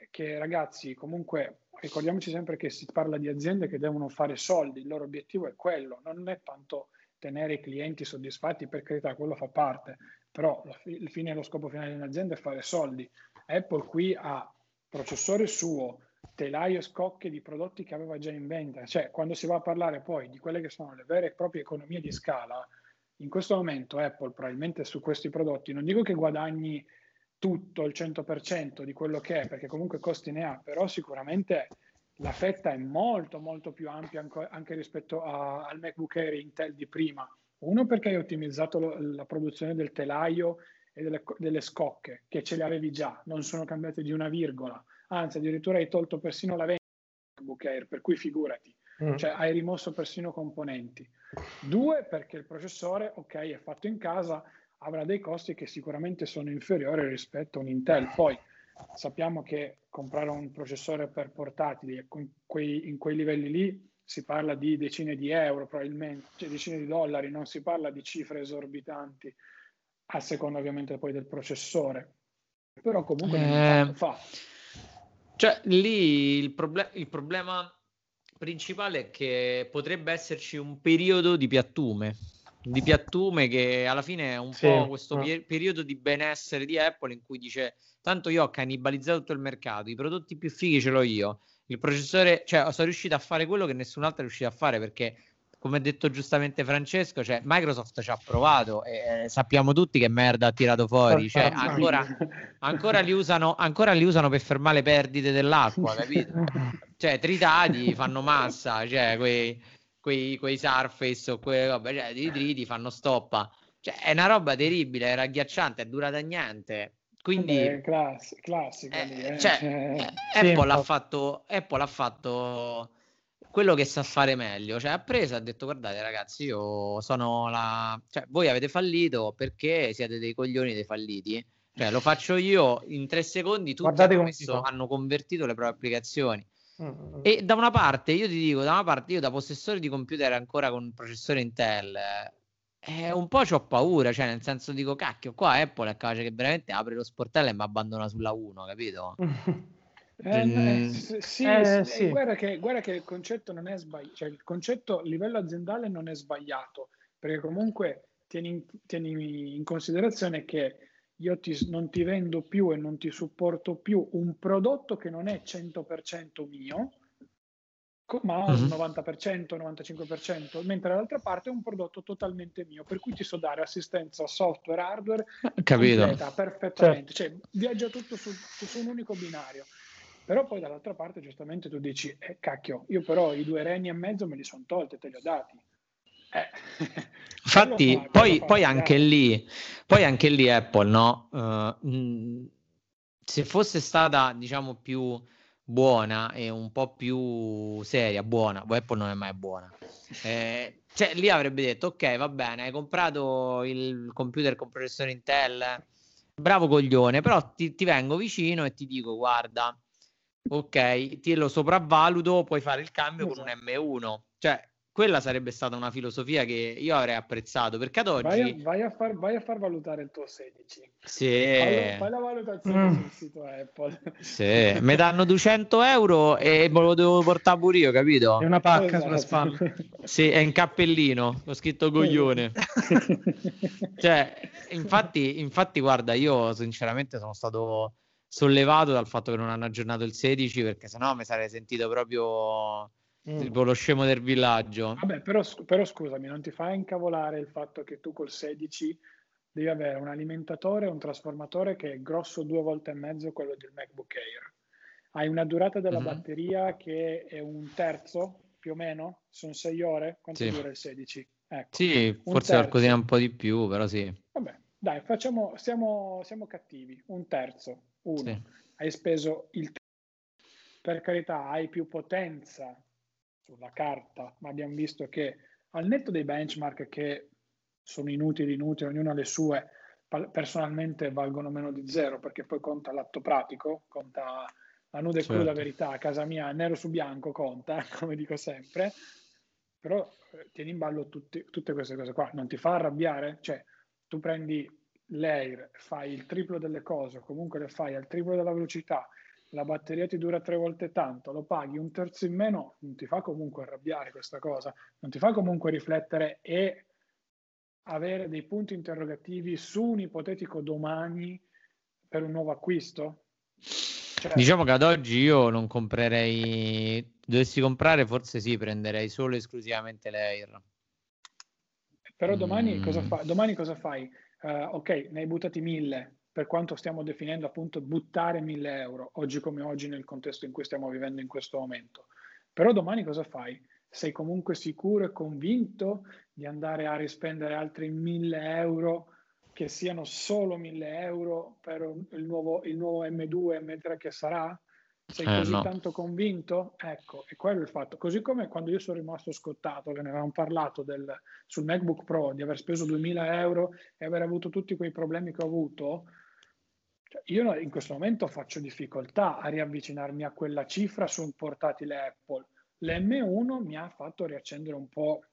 che, ragazzi, comunque ricordiamoci sempre che si parla di aziende che devono fare soldi, il loro obiettivo è quello, non è tanto tenere i clienti soddisfatti, per carità, quello fa parte, però il fine e lo scopo finale di un'azienda è fare soldi. Apple qui ha processore suo, telaio e scocche di prodotti che aveva già in vendita, cioè quando si va a parlare poi di quelle che sono le vere e proprie economie di scala, in questo momento Apple probabilmente su questi prodotti, non dico che guadagni tutto, il cento per cento di quello che è, perché comunque costi ne ha, però sicuramente... la fetta è molto molto più ampia anche rispetto a, al MacBook Air Intel di prima. Uno, perché hai ottimizzato lo, la produzione del telaio e delle, delle scocche, che ce le avevi già, non sono cambiate di una virgola, anzi addirittura hai tolto persino la vendita del MacBook Air, per cui figurati, mm. cioè hai rimosso persino componenti. Due, perché il processore, ok, è fatto in casa, avrà dei costi che sicuramente sono inferiori rispetto a un Intel. Poi sappiamo che comprare un processore per portatili in quei, in quei livelli lì si parla di decine di euro probabilmente, cioè decine di dollari, non si parla di cifre esorbitanti, a seconda ovviamente poi del processore, però comunque eh, fa. Cioè lì il, proble- il problema principale è che potrebbe esserci un periodo di piattume di piattume che alla fine è un sì, po' questo no. per- periodo di benessere di Apple in cui dice: tanto io ho cannibalizzato tutto il mercato, i prodotti più fighi ce l'ho io, il processore, cioè sono riuscito a fare quello che nessun altro è riuscito a fare, perché come ha detto giustamente Francesco, cioè Microsoft ci ha provato e eh, sappiamo tutti che merda ha tirato fuori, cioè ancora, ancora, li usano, ancora li usano per fermare le perdite dell'acqua, capito? Cioè tritati fanno massa, cioè quei... Quei, quei Surface o quelle robe, cioè, i triti fanno stoppa, cioè è una roba terribile, era agghiacciante, è durata niente, quindi eh, classico, classico, eh, eh. Cioè, eh, Apple ha fatto Apple ha fatto quello che sa fare meglio, cioè ha preso e ha detto: guardate ragazzi, io sono la, cioè voi avete fallito perché siete dei coglioni dei falliti, cioè lo faccio io in tre secondi, tutti hanno, messo, hanno convertito le proprie applicazioni. E da una parte io ti dico, da una parte io da possessore di computer ancora con processore Intel eh, un po' c'ho paura, cioè nel senso dico cacchio, qua Apple è capace che veramente apre lo sportello e mi abbandona sulla uno, capito? eh, mm. eh, sì, eh, sì, sì. Guarda, che, guarda che il concetto non è sbagliato, cioè il concetto a livello aziendale non è sbagliato, perché comunque tieni, tieni in considerazione che io ti, non ti vendo più e non ti supporto più un prodotto che non è cento per cento mio, ma al novanta per cento, novantacinque per cento, mentre dall'altra parte è un prodotto totalmente mio, per cui ti so dare assistenza software, hardware, capito, completa, perfettamente, certo. Cioè viaggia tutto su, su un unico binario. Però poi dall'altra parte giustamente tu dici, eh, cacchio, io però i due reni e mezzo me li sono tolti, te li ho dati. Eh. Infatti fa, poi, fa, poi eh. anche lì poi anche lì Apple, no? Uh, mh, se fosse stata diciamo più buona e un po' più seria, buona, Apple non è mai buona, eh, cioè lì avrebbe detto ok, va bene, hai comprato il computer con processore Intel, bravo coglione, però ti, ti vengo vicino e ti dico guarda, ok, ti lo sopravvaluto, puoi fare il cambio esatto. con un M uno, cioè quella sarebbe stata una filosofia che io avrei apprezzato, perché ad oggi... Vai a, vai a, far, vai a far valutare il tuo sedici. Sì. Fai, fai la valutazione mm. sul sito Apple. Sì, mi danno duecento euro e me lo devo portare pure io, capito? È una pacca esatto. sulla spalla. Sì, è in cappellino, ho scritto coglione. Cioè, infatti, infatti, guarda, io sinceramente sono stato sollevato dal fatto che non hanno aggiornato il sedici, perché sennò mi sarei sentito proprio... tipo mm. lo scemo del villaggio. Vabbè, però, però scusami, non ti fa incavolare il fatto che tu col sedici devi avere un alimentatore, un trasformatore che è grosso due volte e mezzo quello del MacBook Air, hai una durata della mm-hmm. batteria che è un terzo più o meno, sono sei ore quanto sì. dura il sedici? Ecco, sì, forse qualcosina un po' di più, però sì, vabbè, dai, facciamo, siamo, siamo cattivi, un terzo uno, sì. hai speso il terzo, per carità hai più potenza sulla carta, ma abbiamo visto che al netto dei benchmark che sono inutili, inutili, ognuno ha le sue, personalmente valgono meno di zero, perché poi conta l'atto pratico, conta la nuda e cruda verità, a casa mia nero su bianco conta, come dico sempre, però eh, tieni in ballo tutti, tutte queste cose qua, non ti fa arrabbiare? Cioè tu prendi l'Air, fai il triplo delle cose, comunque le fai al triplo della velocità, la batteria ti dura tre volte tanto, lo paghi un terzo in meno, non ti fa comunque arrabbiare questa cosa, non ti fa comunque riflettere e avere dei punti interrogativi su un ipotetico domani per un nuovo acquisto? Cioè... Diciamo che ad oggi io non comprerei, dovessi comprare forse sì, prenderei solo e esclusivamente l'Air. Però domani, mm. cosa, fa... domani cosa fai? Uh, ok, ne hai buttati mille, per quanto stiamo definendo appunto buttare mille euro, oggi come oggi nel contesto in cui stiamo vivendo in questo momento. Però domani cosa fai? Sei comunque sicuro e convinto di andare a rispendere altri mille euro, che siano solo mille euro per il nuovo, il nuovo M due, M tre che sarà? Sei eh, così no. tanto convinto? Ecco, è quello il fatto. Così come quando io sono rimasto scottato, che ne avevamo parlato del, sul MacBook Pro, di aver speso duemila euro e aver avuto tutti quei problemi che ho avuto, io in questo momento faccio difficoltà a riavvicinarmi a quella cifra su un portatile Apple. L'M uno mi ha fatto riaccendere un po'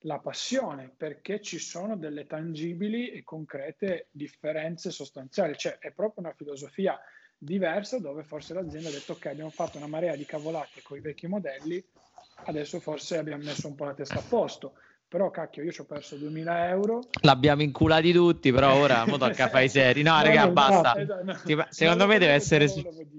la passione, perché ci sono delle tangibili e concrete differenze sostanziali, cioè è proprio una filosofia diversa, dove forse l'azienda ha detto ok, abbiamo fatto una marea di cavolate con i vecchi modelli, adesso forse abbiamo messo un po' la testa a posto. Però cacchio, io ci ho perso duemila euro. L'abbiamo inculati tutti, però ora mo tocca fare i seri. No, no raga, no, basta. No, no. Tipo, secondo me deve essere su-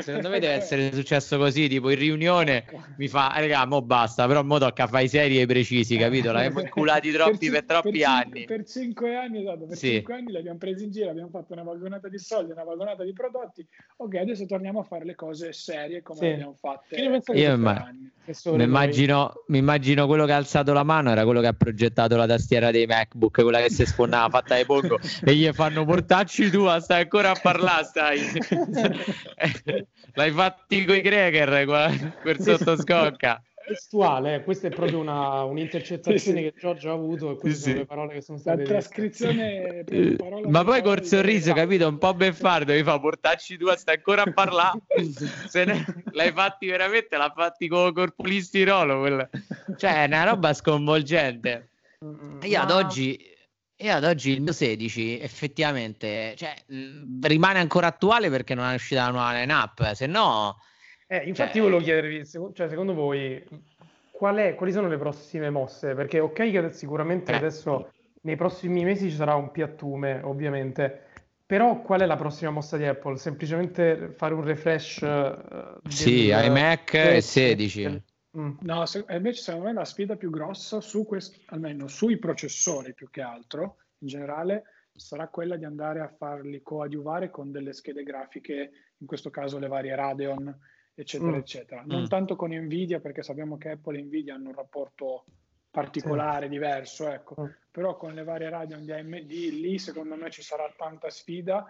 Secondo me deve essere successo così, tipo in riunione mi fa raga, mo basta, però mo tocca fare i seri e precisi, capito? L'abbiamo inculati troppi per, cin- per troppi per cin- anni. Per cinque anni, esatto, per sì. cinque anni l'abbiamo presa in giro, abbiamo fatto una vagonata di soldi, una vagonata di prodotti. Ok, adesso torniamo a fare le cose serie come sì. le abbiamo fatte. Io, io mi immagino, mi immagino quello che ha alzato la mano era quello che ha progettato la tastiera dei MacBook, quella che si sfondava fatta dai Pongo, e gli fanno portacci tua, stai ancora a parlare, stai l'hai fatti coi cracker quel sottoscocca. Testuale, eh. Questa è proprio una, un'intercettazione sì, sì. che Giorgio ha avuto, e queste sì, sono le parole che sono state la trascrizione per parole. Ma poi col sorriso, capito, un po' beffardo, mi fa portacci tua, stai ancora a parlare. Se ne... l'hai fatti veramente, l'ha fatti con col polistirolo quella. Cioè è una roba sconvolgente. Io ad oggi io ad oggi il mio sedici effettivamente, cioè, rimane ancora attuale perché non è uscita la nuova lineup, se no Eh, infatti cioè... io volevo chiedervi, cioè, secondo voi qual è, quali sono le prossime mosse? Perché ok che sicuramente adesso nei prossimi mesi ci sarà un piattume ovviamente, però qual è la prossima mossa di Apple? Semplicemente fare un refresh uh, sì, del, iMac e sedici del... mm. No, se, invece secondo me la sfida più grossa su questo, almeno sui processori più che altro in generale, sarà quella di andare a farli coadiuvare con delle schede grafiche, in questo caso le varie Radeon eccetera, mm. eccetera. Non mm. tanto con Nvidia, perché sappiamo che Apple e Nvidia hanno un rapporto particolare, sì. diverso, ecco. Mm. Però con le varie Radeon di A M D, lì secondo me ci sarà tanta sfida,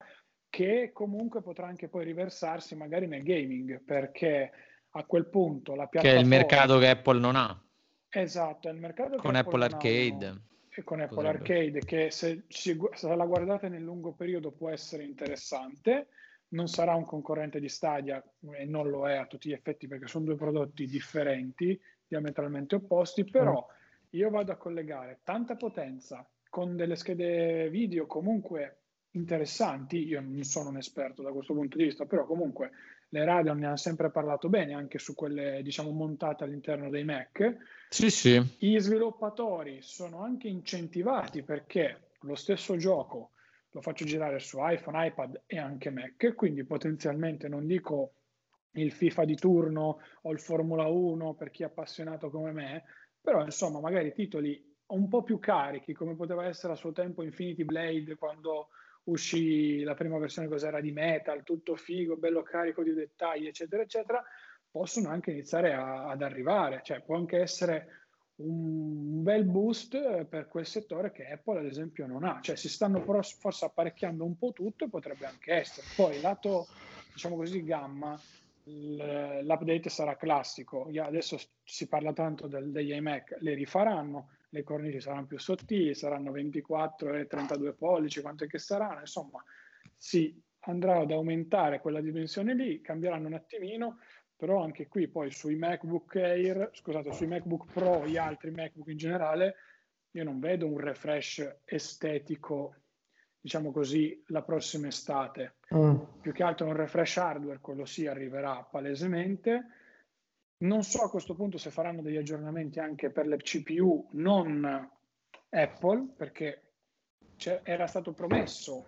che comunque potrà anche poi riversarsi magari nel gaming, perché a quel punto la piattaforma... Che è il mercato che Apple non ha. Esatto, è il mercato che con Apple, Apple Arcade. Ha, e con Apple Arcade, che se, ci, se la guardate nel lungo periodo può essere interessante, non sarà un concorrente di Stadia, e non lo è a tutti gli effetti, perché sono due prodotti differenti, diametralmente opposti, però io vado a collegare tanta potenza con delle schede video comunque interessanti. Io non sono un esperto da questo punto di vista, però comunque le Radeon ne hanno sempre parlato bene, anche su quelle diciamo montate all'interno dei Mac. Sì, sì. Gli sviluppatori sono anche incentivati, perché lo stesso gioco lo faccio girare su iPhone, iPad e anche Mac, quindi potenzialmente non dico il FIFA di turno o il Formula uno per chi è appassionato come me, però insomma magari titoli un po' più carichi, come poteva essere a suo tempo Infinity Blade, quando uscì la prima versione, cos'era, di Metal, tutto figo, bello carico di dettagli, eccetera, eccetera, possono anche iniziare a, ad arrivare. Cioè può anche essere un bel boost per quel settore che Apple ad esempio non ha. Cioè si stanno però forse apparecchiando un po' tutto, e potrebbe anche essere. Poi lato, diciamo così, gamma, l'update sarà classico. Adesso si parla tanto del, degli iMac, le rifaranno, le cornici saranno più sottili, saranno ventiquattro e trentadue pollici, quanto è che saranno, insomma si andrà ad aumentare quella dimensione lì, cambieranno un attimino, però anche qui poi sui MacBook Air, scusate, sui MacBook Pro, gli altri MacBook in generale, io non vedo un refresh estetico, diciamo così, la prossima estate. Mm. Più che altro un refresh hardware, quello sì arriverà palesemente. Non so a questo punto se faranno degli aggiornamenti anche per le C P U non Apple, perché era stato promesso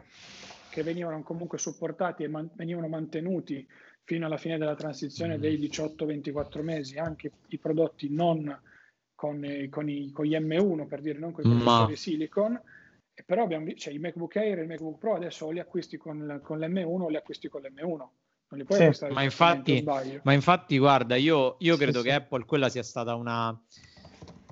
che venivano comunque supportati e man- venivano mantenuti fino alla fine della transizione mm. dei diciotto ventiquattro mesi anche i prodotti non con, eh, con, i, con gli M uno, per dire, non con i processori Ma... silicon. Però abbiamo visto, cioè, i MacBook Air e i MacBook Pro adesso o li acquisti con, con l'M uno o li acquisti con l'M uno, non li puoi sì, acquistare. Ma infatti, ma infatti guarda, io, io credo sì, che sì. Apple quella sia stata una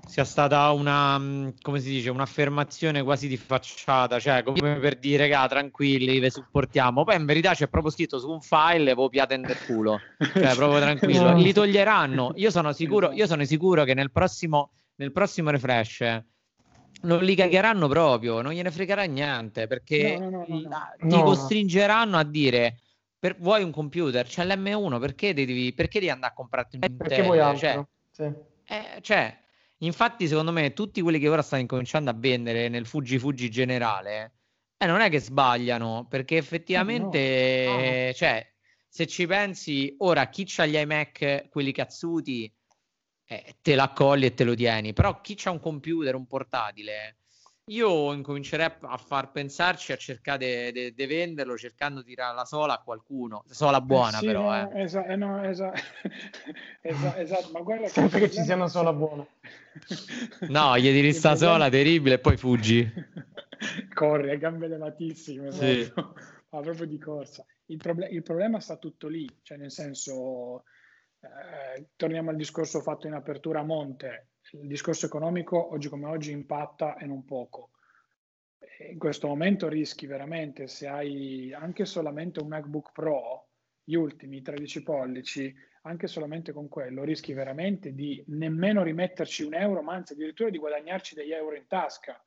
sia stata una come si dice, un'affermazione quasi di facciata, cioè come per dire, raga, tranquilli, le supportiamo. Poi in verità c'è proprio scritto su un file, voi piate nel culo, cioè proprio tranquillo. No. Li toglieranno, io sono sicuro, io sono sicuro che nel prossimo nel prossimo refresh non li cagheranno proprio, non gliene fregherà niente, perché no, no, no, no, la, no. ti costringeranno a dire, per, vuoi un computer, c'è l'M uno, perché devi, perché devi andare a comprarti un Intel? Perché vuoi altro? Cioè, sì. eh, cioè, infatti secondo me tutti quelli che ora stanno incominciando a vendere nel fuggi fuggi generale, eh, non è che sbagliano, perché effettivamente no, no. Eh, cioè, se ci pensi, ora chi c'ha gli iMac, quelli cazzuti, Eh, te la colli e te lo tieni, però chi c'ha un computer, un portatile, io incomincerei a far pensarci a cercare di venderlo, cercando di tirare la sola a qualcuno, sola buona, eh sì, però no, eh. Esatto, eh no, esa- esa- esatto, ma guarda che, che ci sia una sola buona, no, gli tiri sta sola terribile e poi fuggi, corri a gambe levatissime, sì. Ma proprio di corsa. Il, proble- il problema sta tutto lì, cioè nel senso, Eh, torniamo al discorso fatto in apertura a monte, il discorso economico oggi come oggi impatta, e non poco. In questo momento rischi veramente, se hai anche solamente un MacBook Pro, gli ultimi tredici pollici, anche solamente con quello rischi veramente di nemmeno rimetterci un euro, ma anzi addirittura di guadagnarci degli euro in tasca.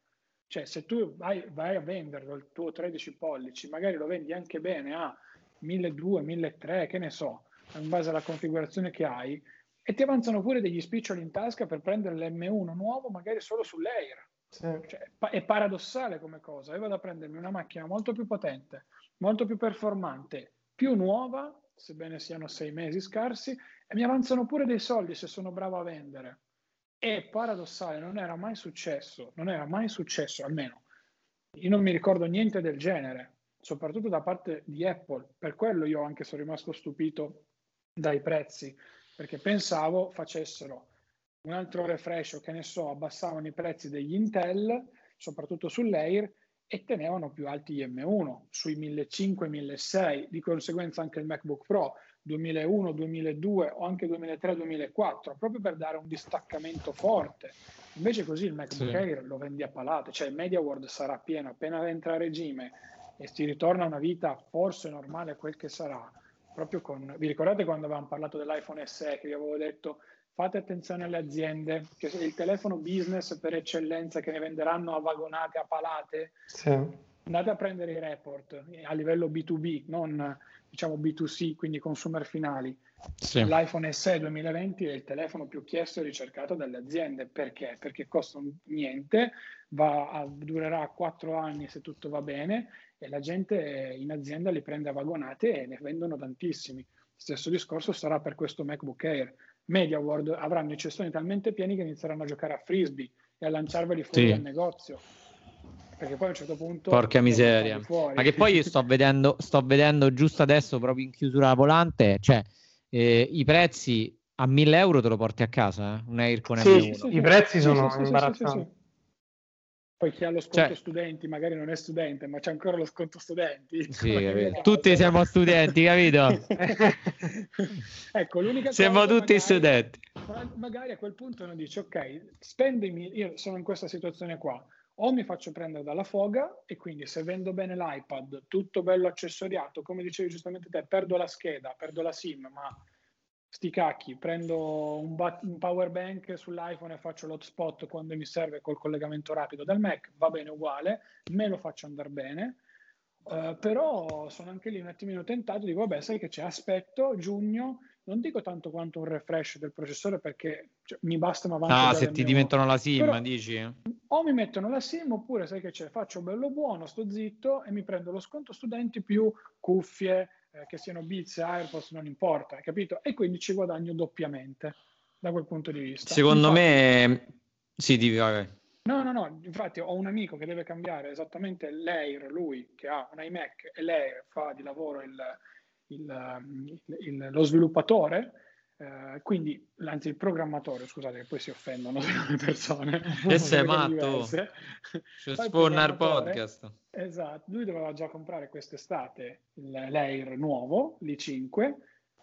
Cioè se tu vai, vai a venderlo il tuo tredici pollici, magari lo vendi anche bene a milleduecento, milletrecento, che ne so, in base alla configurazione che hai, e ti avanzano pure degli spiccioli in tasca per prendere l'M uno nuovo, magari solo sull'Air. Sì. Cioè, è paradossale come cosa. Io vado a prendermi una macchina molto più potente, molto più performante, più nuova, sebbene siano sei mesi scarsi, e mi avanzano pure dei soldi se sono bravo a vendere. È paradossale, non era mai successo, non era mai successo, almeno io non mi ricordo niente del genere, soprattutto da parte di Apple. Per quello io anche sono rimasto stupito dai prezzi, perché pensavo facessero un altro refresh, o che ne so, abbassavano i prezzi degli Intel, soprattutto sull'Air, e tenevano più alti gli M uno, sui millecinquecento milleseicento, di conseguenza anche il MacBook Pro duemilauno duemiladue o anche duemilatré duemilaquattro, proprio per dare un distaccamento forte. Invece così il MacBook sì. Air lo vendi a palate, cioè il MediaWorld sarà pieno appena entra a regime, e si ritorna a una vita forse normale, quel che sarà. Proprio con, vi ricordate quando avevamo parlato dell'iPhone S E, che vi avevo detto fate attenzione alle aziende, che cioè il telefono business per eccellenza, che ne venderanno a vagonate, a palate, sì. Andate a prendere i report a livello B due B, non diciamo B due C, quindi consumer finali. Sì. L'iPhone S E duemilaventi è il telefono più chiesto e ricercato dalle aziende. Perché? Perché costa niente, va a, durerà quattro anni se tutto va bene, e la gente in azienda li prende a vagonate e ne vendono tantissimi. Stesso discorso sarà per questo MacBook Air. Media World avranno i cestoni talmente pieni che inizieranno a giocare a frisbee e a lanciarveli fuori, sì, dal negozio. Perché poi a un certo punto... Porca miseria. Ma che poi io sto vedendo, sto vedendo giusto adesso, proprio in chiusura volante, cioè eh, i prezzi a mille euro te lo porti a casa, eh? Un Air con sì, M uno. Sì, sì, i prezzi sì, sono sì, imbarazzanti. Sì, sì, sì. Poi chi ha lo sconto, cioè, studenti, magari non è studente, ma c'è ancora lo sconto studenti. Sì, capito. Tutti siamo studenti, capito? Ecco, l'unica siamo cosa, tutti magari, studenti. Magari a quel punto uno dice, ok, spendimi, io sono in questa situazione qua, o mi faccio prendere dalla foga, e quindi se vendo bene l'iPad, tutto bello accessoriato, come dicevi giustamente te, perdo la scheda, perdo la SIM, ma sti cacchi, prendo un, bat- un power bank sull'iPhone e faccio l'hotspot quando mi serve col collegamento rapido dal Mac, va bene uguale, me lo faccio andare bene, uh, però sono anche lì un attimino tentato, dico vabbè sai che c'è, aspetto giugno, non dico tanto quanto un refresh del processore perché cioè, mi bastano avanti. Ah, se ti diventano la SIM, però, dici? O mi mettono la SIM oppure sai che c'è, faccio bello buono, sto zitto e mi prendo lo sconto studenti più cuffie, eh, che siano Beats, AirPods, non importa, capito? E quindi ci guadagno doppiamente da quel punto di vista. Secondo infatti, me... Sì, di... vabbè. No, no, no, infatti ho un amico che deve cambiare esattamente l'Air, lui che ha un iMac e l'Air fa di lavoro il... Il, il, lo sviluppatore, eh, quindi anzi il programmatore, scusate che poi si offendono le persone, e sei matto ci sforna il podcast, esatto, lui doveva già comprare quest'estate l'Air nuovo, l'i cinque,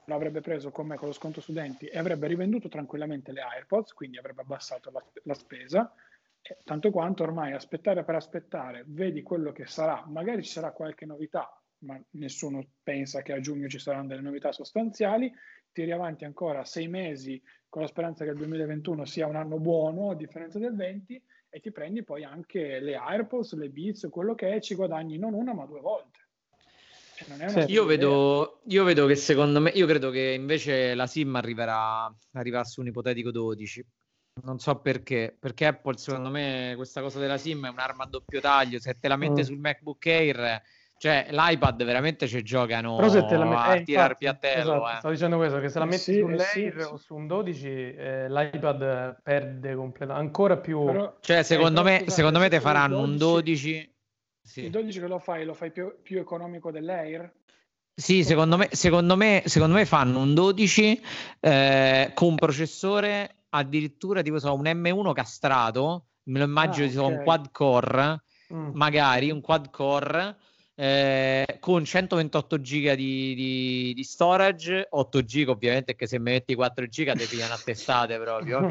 lo avrebbe preso con me con lo sconto studenti e avrebbe rivenduto tranquillamente le AirPods, quindi avrebbe abbassato la, la spesa, e tanto quanto ormai aspettare per aspettare, vedi quello che sarà, magari ci sarà qualche novità, ma nessuno pensa che a giugno ci saranno delle novità sostanziali, tiri avanti ancora sei mesi con la speranza che il duemilaventuno sia un anno buono a differenza del venti, e ti prendi poi anche le AirPods, le Beats, quello che è, ci guadagni non una ma due volte. Non è una sì, io, vedo, io vedo che secondo me, io credo che invece la SIM arriverà, arriverà su un ipotetico dodici, non so perché, perché Apple secondo me questa cosa della SIM è un'arma a doppio taglio, se te la mette mm. sul MacBook Air... Cioè l'iPad veramente ci giocano met- a eh, tirare il piattello, esatto, eh. Stavo dicendo questo, che se la metti sì, su un sì, sì. o su un dodici eh, l'iPad perde completamente, ancora più. Però, cioè secondo me scusate, secondo me te faranno dodici, un dodici sì. Il dodici che lo fai lo fai più, più economico dell'Air? Sì, secondo me, secondo me secondo me fanno un dodici eh, con processore addirittura tipo so, un M uno castrato, me lo immagino, ah, okay. Un quad core, mm. magari un quad core Eh, con centoventotto giga di, di, di storage, otto giga ovviamente, che se metti quattro giga te pigliano a testate proprio,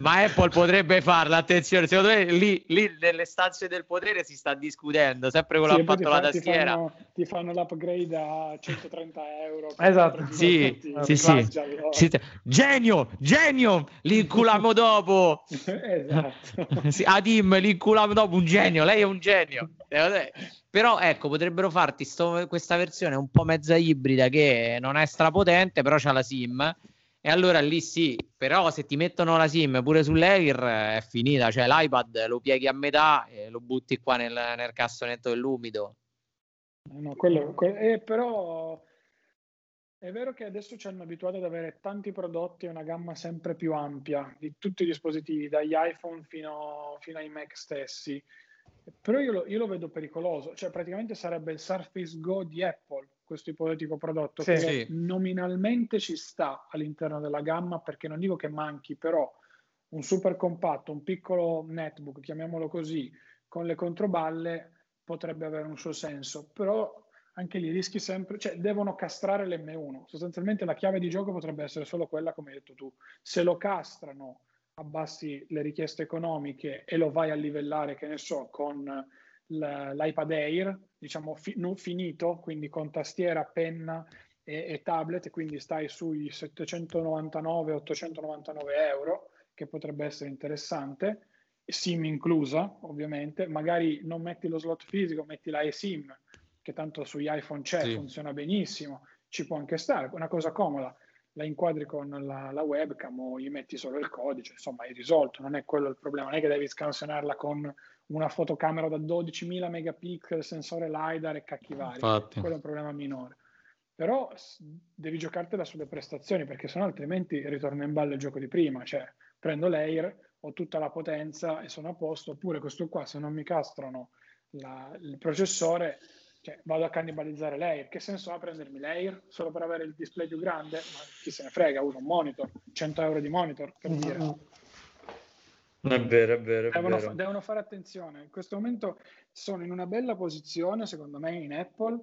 ma Apple potrebbe farla, attenzione, secondo me lì, lì nelle stanze del potere si sta discutendo sempre quello sì, che ha fatto la tastiera, ti fanno, ti fanno l'upgrade a centotrenta euro, esatto, sì, sì, sì. Sì, genio, genio, l'inculamo dopo esatto. Sì, Adim l'inculamo dopo, un genio, lei è un genio. Però ecco, potrebbero farti sto, questa versione un po' mezza ibrida che non è strapotente, però c'ha la SIM, e allora lì sì, però se ti mettono la SIM pure sull'Air è finita, cioè l'iPad lo pieghi a metà e lo butti qua nel, nel cassonetto dell'umido. No, quello, que- eh, però è vero che adesso ci hanno abituato ad avere tanti prodotti e una gamma sempre più ampia di tutti i dispositivi, dagli iPhone fino, fino ai Mac stessi. Però io lo, io lo vedo pericoloso, cioè praticamente sarebbe il Surface Go di Apple, questo ipotetico prodotto sì, che sì. nominalmente ci sta all'interno della gamma, perché non dico che manchi, però un super compatto, un piccolo netbook, chiamiamolo così, con le controballe potrebbe avere un suo senso, però anche lì rischi sempre, cioè devono castrare l'M uno, sostanzialmente la chiave di gioco potrebbe essere solo quella, come hai detto tu, se lo castrano abbassi le richieste economiche e lo vai a livellare, che ne so, con l'iPad Air, diciamo fi- non finito, quindi con tastiera, penna e, e tablet, quindi stai sui settecentonovantanove ottocentonovantanove euro, che potrebbe essere interessante, SIM inclusa ovviamente. Magari non metti lo slot fisico, metti la eSIM, che tanto sugli iPhone c'è, sì. funziona benissimo, ci può anche stare, una cosa comoda, la inquadri con la, la webcam o gli metti solo il codice, insomma è risolto, non è quello il problema, non è che devi scansionarla con una fotocamera da dodicimila megapixel, sensore LiDAR e cacchi vari. Infatti. Quello è un problema minore, però devi giocartela sulle prestazioni, perché sennò altrimenti ritorna in ballo il gioco di prima, cioè prendo l'Air, ho tutta la potenza e sono a posto, oppure questo qua, se non mi castrano la, il processore, cioè, vado a cannibalizzare l'Air. Che senso ha prendermi l'Air solo per avere il display più grande? Ma chi se ne frega, uso un monitor, cento euro di monitor, per dire. È vero, è vero, è devono, vero. Fa- devono fare attenzione, in questo momento sono in una bella posizione secondo me in Apple,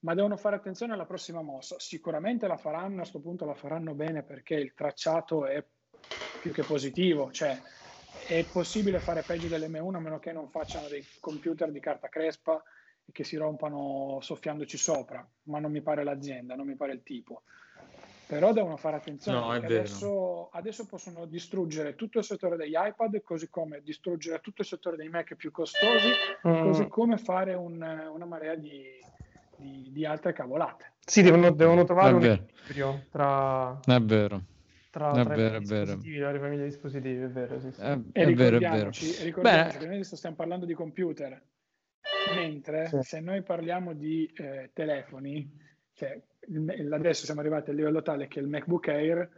ma devono fare attenzione alla prossima mossa. Sicuramente la faranno, a sto punto la faranno bene, perché il tracciato è più che positivo, cioè è possibile fare peggio dell'M uno, a meno che non facciano dei computer di carta crespa che si rompano soffiandoci sopra, ma non mi pare l'azienda, non mi pare il tipo. Però devono fare attenzione, no, perché adesso, adesso possono distruggere tutto il settore degli iPad, così come distruggere tutto il settore dei Mac più costosi, mm. così come fare un, una marea di, di, di altre cavolate. Sì, devono, devono trovare un equilibrio tra... È vero. Tra, tra è vero, i dispositivi, la famiglia di dispositivi, è vero, sì, sì. È, e è vero, è vero. Ricordiamoci che noi adesso stiamo parlando di computer, mentre sì. se noi parliamo di eh, telefoni, cioè, adesso siamo arrivati al livello tale che il MacBook Air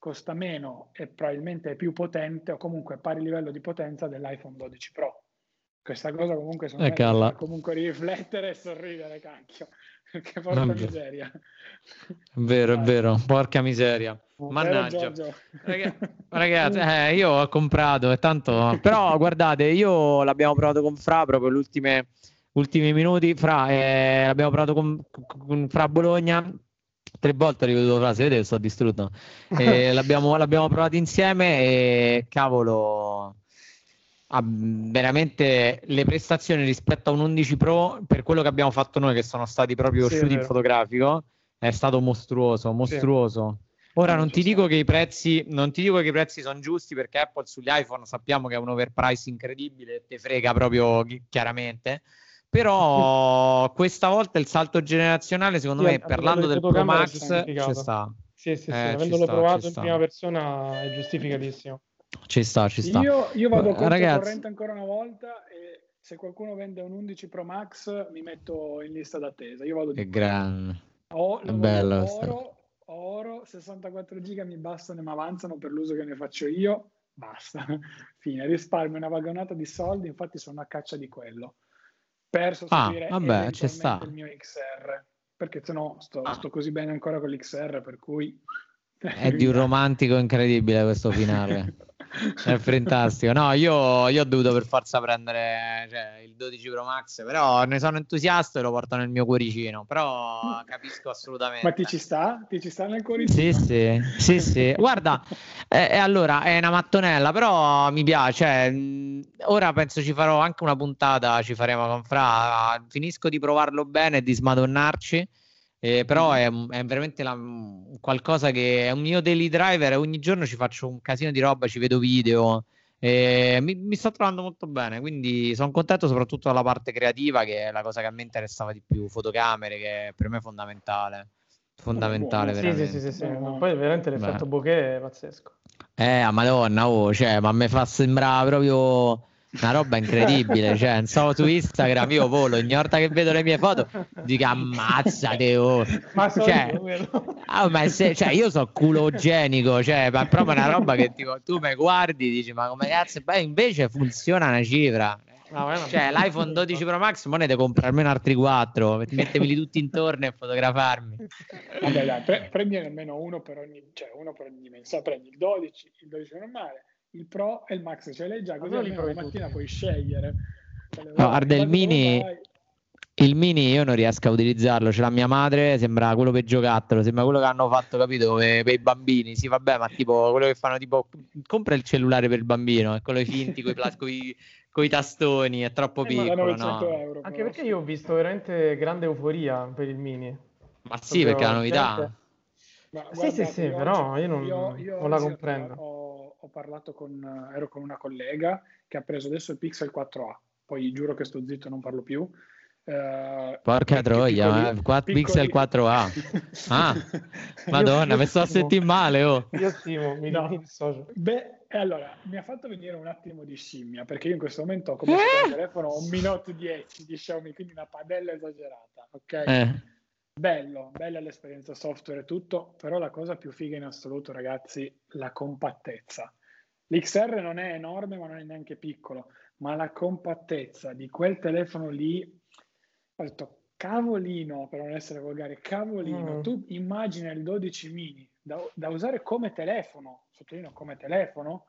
costa meno e probabilmente è più potente, o comunque pari livello di potenza dell'iPhone dodici Pro. Questa cosa comunque sono eh, comunque riflettere e sorridere, cacchio, perché porca miseria. Vero, è vero, porca miseria. Mannaggia, ragazzi, eh, io ho comprato e tanto, però guardate, io l'abbiamo provato con Fra proprio gli ultimi, ultimi minuti. Fra, eh, l'abbiamo provato con, con Fra Bologna. Tre volte ho ripetuto Fra, se vedete sto distrutto. Eh, l'abbiamo, l'abbiamo provato insieme e cavolo, ha veramente le prestazioni rispetto a un undici Pro, per quello che abbiamo fatto noi, che sono stati proprio sì, shooting fotografico, è stato mostruoso, mostruoso. Sì. Ora non ti dico che i prezzi non ti dico che i prezzi sono giusti, perché Apple sugli iPhone sappiamo che è un overprice incredibile, te frega proprio chiaramente, però questa volta il salto generazionale secondo sì, me, parlando del Pro Max, ci sta. Sì, sì, sì, eh, avendolo sta, provato in sta. prima persona è giustificatissimo. Ci sta, ci sta. Io, io vado con il corrente ancora una volta e se qualcuno vende un undici Pro Max mi metto in lista d'attesa. Io vado di... Che grande. Oh, è bello questo. Oro, sessantaquattro giga mi bastano e mi avanzano per l'uso che ne faccio io, basta, fine, risparmio una vagonata di soldi, infatti sono a caccia di quello per sostituire ah, vabbè, c'è sta. il mio X R, perché sennò sto, ah. sto così bene ancora con l'X R, per cui è di un romantico incredibile questo finale. È fantastico. No, io, io ho dovuto per forza prendere cioè, il dodici Pro Max, però ne sono entusiasta e lo porto nel mio cuoricino, però capisco assolutamente. Ma ti ci sta? Ti ci sta nel cuoricino? Sì, sì, sì, sì. Guarda, eh, allora è una mattonella, però mi piace. Cioè, ora penso ci farò anche una puntata, ci faremo con Fra, finisco di provarlo bene e di smadonnarci. Eh, però è, è veramente la, qualcosa che è un mio daily driver e ogni giorno ci faccio un casino di roba, ci vedo video, eh, mi, mi sto trovando molto bene, quindi sono contento soprattutto dalla parte creativa, che è la cosa che a me interessava di più, fotocamere, che per me è fondamentale, fondamentale oh, veramente. Sì, sì, sì, sì, sì. No, poi veramente l'effetto Beh. bokeh è pazzesco. Eh, madonna, oh, cioè, ma mi fa sembrare proprio... una roba incredibile, cioè non so, su Instagram io volo, ogni volta che vedo le mie foto dico ammazzate oh. ma, cioè, oh, ma se, cioè io sono culogenico, cioè ma proprio una roba che tipo tu mi guardi dici ma come cazzo, beh invece funziona una cifra, cioè l'iPhone dodici Pro Max mo ne devo comprarmi altri quattro, mettermeli tutti intorno e fotografarmi. Vabbè dai, pre- prendi almeno uno per ogni, cioè uno per ogni mensa, prendi il dodici, il dodici normale, il Pro e il Max, ce l'hai già, così almeno la mattina puoi scegliere. No, guarda, il mini il mini io non riesco a utilizzarlo, ce l'ha mia madre, sembra quello per giocattolo, sembra quello che hanno fatto, capito, per, per i bambini, sì vabbè, ma tipo quello che fanno tipo compra il cellulare per il bambino, quello finti, coi, plas- coi, coi tastoni, è troppo eh, piccolo, no? Euro, anche perché io ho visto veramente grande euforia per il mini. Ma sì, proprio perché è la novità. Ma, guarda, sì, sì, sì, oggi, però io non, io, io non la comprendo. Ho, ho parlato con, ero con una collega che ha preso adesso il Pixel quattro a, poi giuro che sto zitto, non parlo più. Uh, Porca troia, eh, Pixel quattro a. Ah, madonna, mi sto sentendo male, oh. Io stimo, mi no. dissocio. Beh, allora, mi ha fatto venire un attimo di scimmia, perché io in questo momento ho come eh? telefono un Note dieci di Xiaomi, quindi una padella esagerata, ok? Eh. Bello, bella l'esperienza software e tutto, però la cosa più figa in assoluto, ragazzi, la compattezza. L'X R non è enorme, ma non è neanche piccolo, ma la compattezza di quel telefono lì, ho detto, cavolino, per non essere volgare, cavolino, mm. tu immagina il dodici mini da, da usare come telefono, sottolineo come telefono,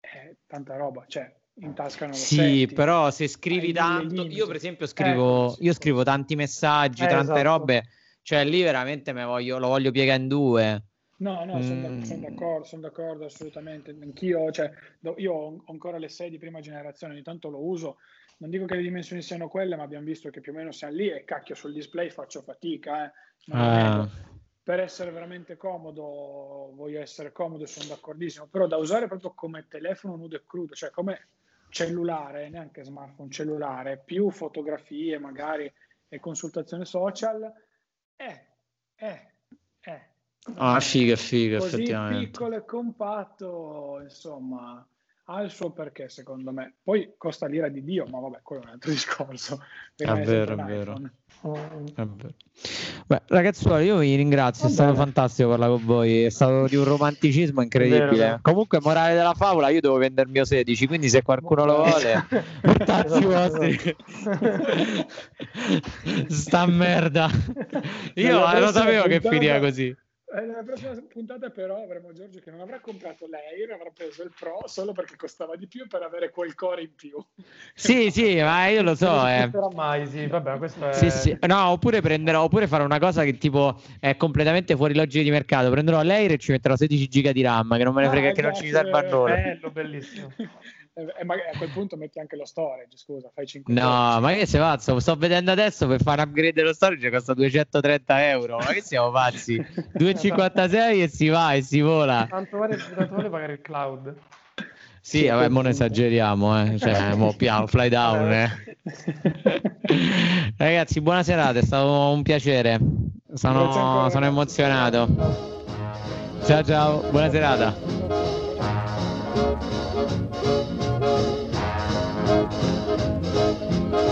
eh, tanta roba, cioè... in tasca non lo sì senti. Però se scrivi tanto, io per esempio scrivo eh, sì. io scrivo tanti messaggi, eh, tante esatto. robe, cioè lì veramente me voglio, lo voglio piegare in due. No no mm. sono son d'accordo, sono d'accordo assolutamente, anch'io, cioè io ho ancora le sei di prima generazione, ogni tanto lo uso, non dico che le dimensioni siano quelle, ma abbiamo visto che più o meno siamo lì e cacchio sul display faccio fatica, eh. non ah. per essere veramente comodo, voglio essere comodo, sono d'accordissimo, però da usare proprio come telefono nudo e crudo, cioè come cellulare, neanche smartphone, cellulare, più fotografie magari e consultazione social, eh, eh, eh. Ah, figa, figa, così effettivamente. Piccolo e compatto, insomma, ha il suo perché secondo me. Poi costa l'ira di Dio, ma vabbè, quello è un altro discorso. È vero, è vero. Oh. è vero. Beh, ragazzuoli, io vi ringrazio, vabbè. È stato fantastico parlare con voi, è stato di un romanticismo incredibile. Vero, comunque, morale della favola, io devo vendere il mio sedici, quindi se qualcuno lo vuole, portarsi i vostri. Sta merda. Io non lo sapevo che finiva così. Nella prossima puntata però avremo Giorgio che non avrà comprato l'Air, avrà preso il Pro solo perché costava di più, per avere quel core in più. Sì, sì, ma io lo so. Non eh. mai, sì, vabbè, questo è... sì, sì. No, oppure prenderò, oppure farò una cosa che tipo è completamente fuori logica di mercato. Prenderò l'Air e ci metterò sedici giga di RAM, che non me ne frega, ah, che grazie, non ci serve a nulla. Bello, bellissimo. E magari a quel punto metti anche lo storage, scusa, fai cinque. No, ma che sei pazzo? Sto vedendo adesso, per fare un upgrade dello storage costa duecentotrenta euro. Ma che siamo pazzi? duecentocinquantasei e si va e si vola. Tanto vale, tanto vale pagare il cloud. Sì, vabbè, mo' ne esageriamo, eh. Cioè, mo' piano, fly down, eh. Ragazzi, buona serata, è stato un piacere. Sono, sono emozionato. Ciao ciao, buona serata. Thank you.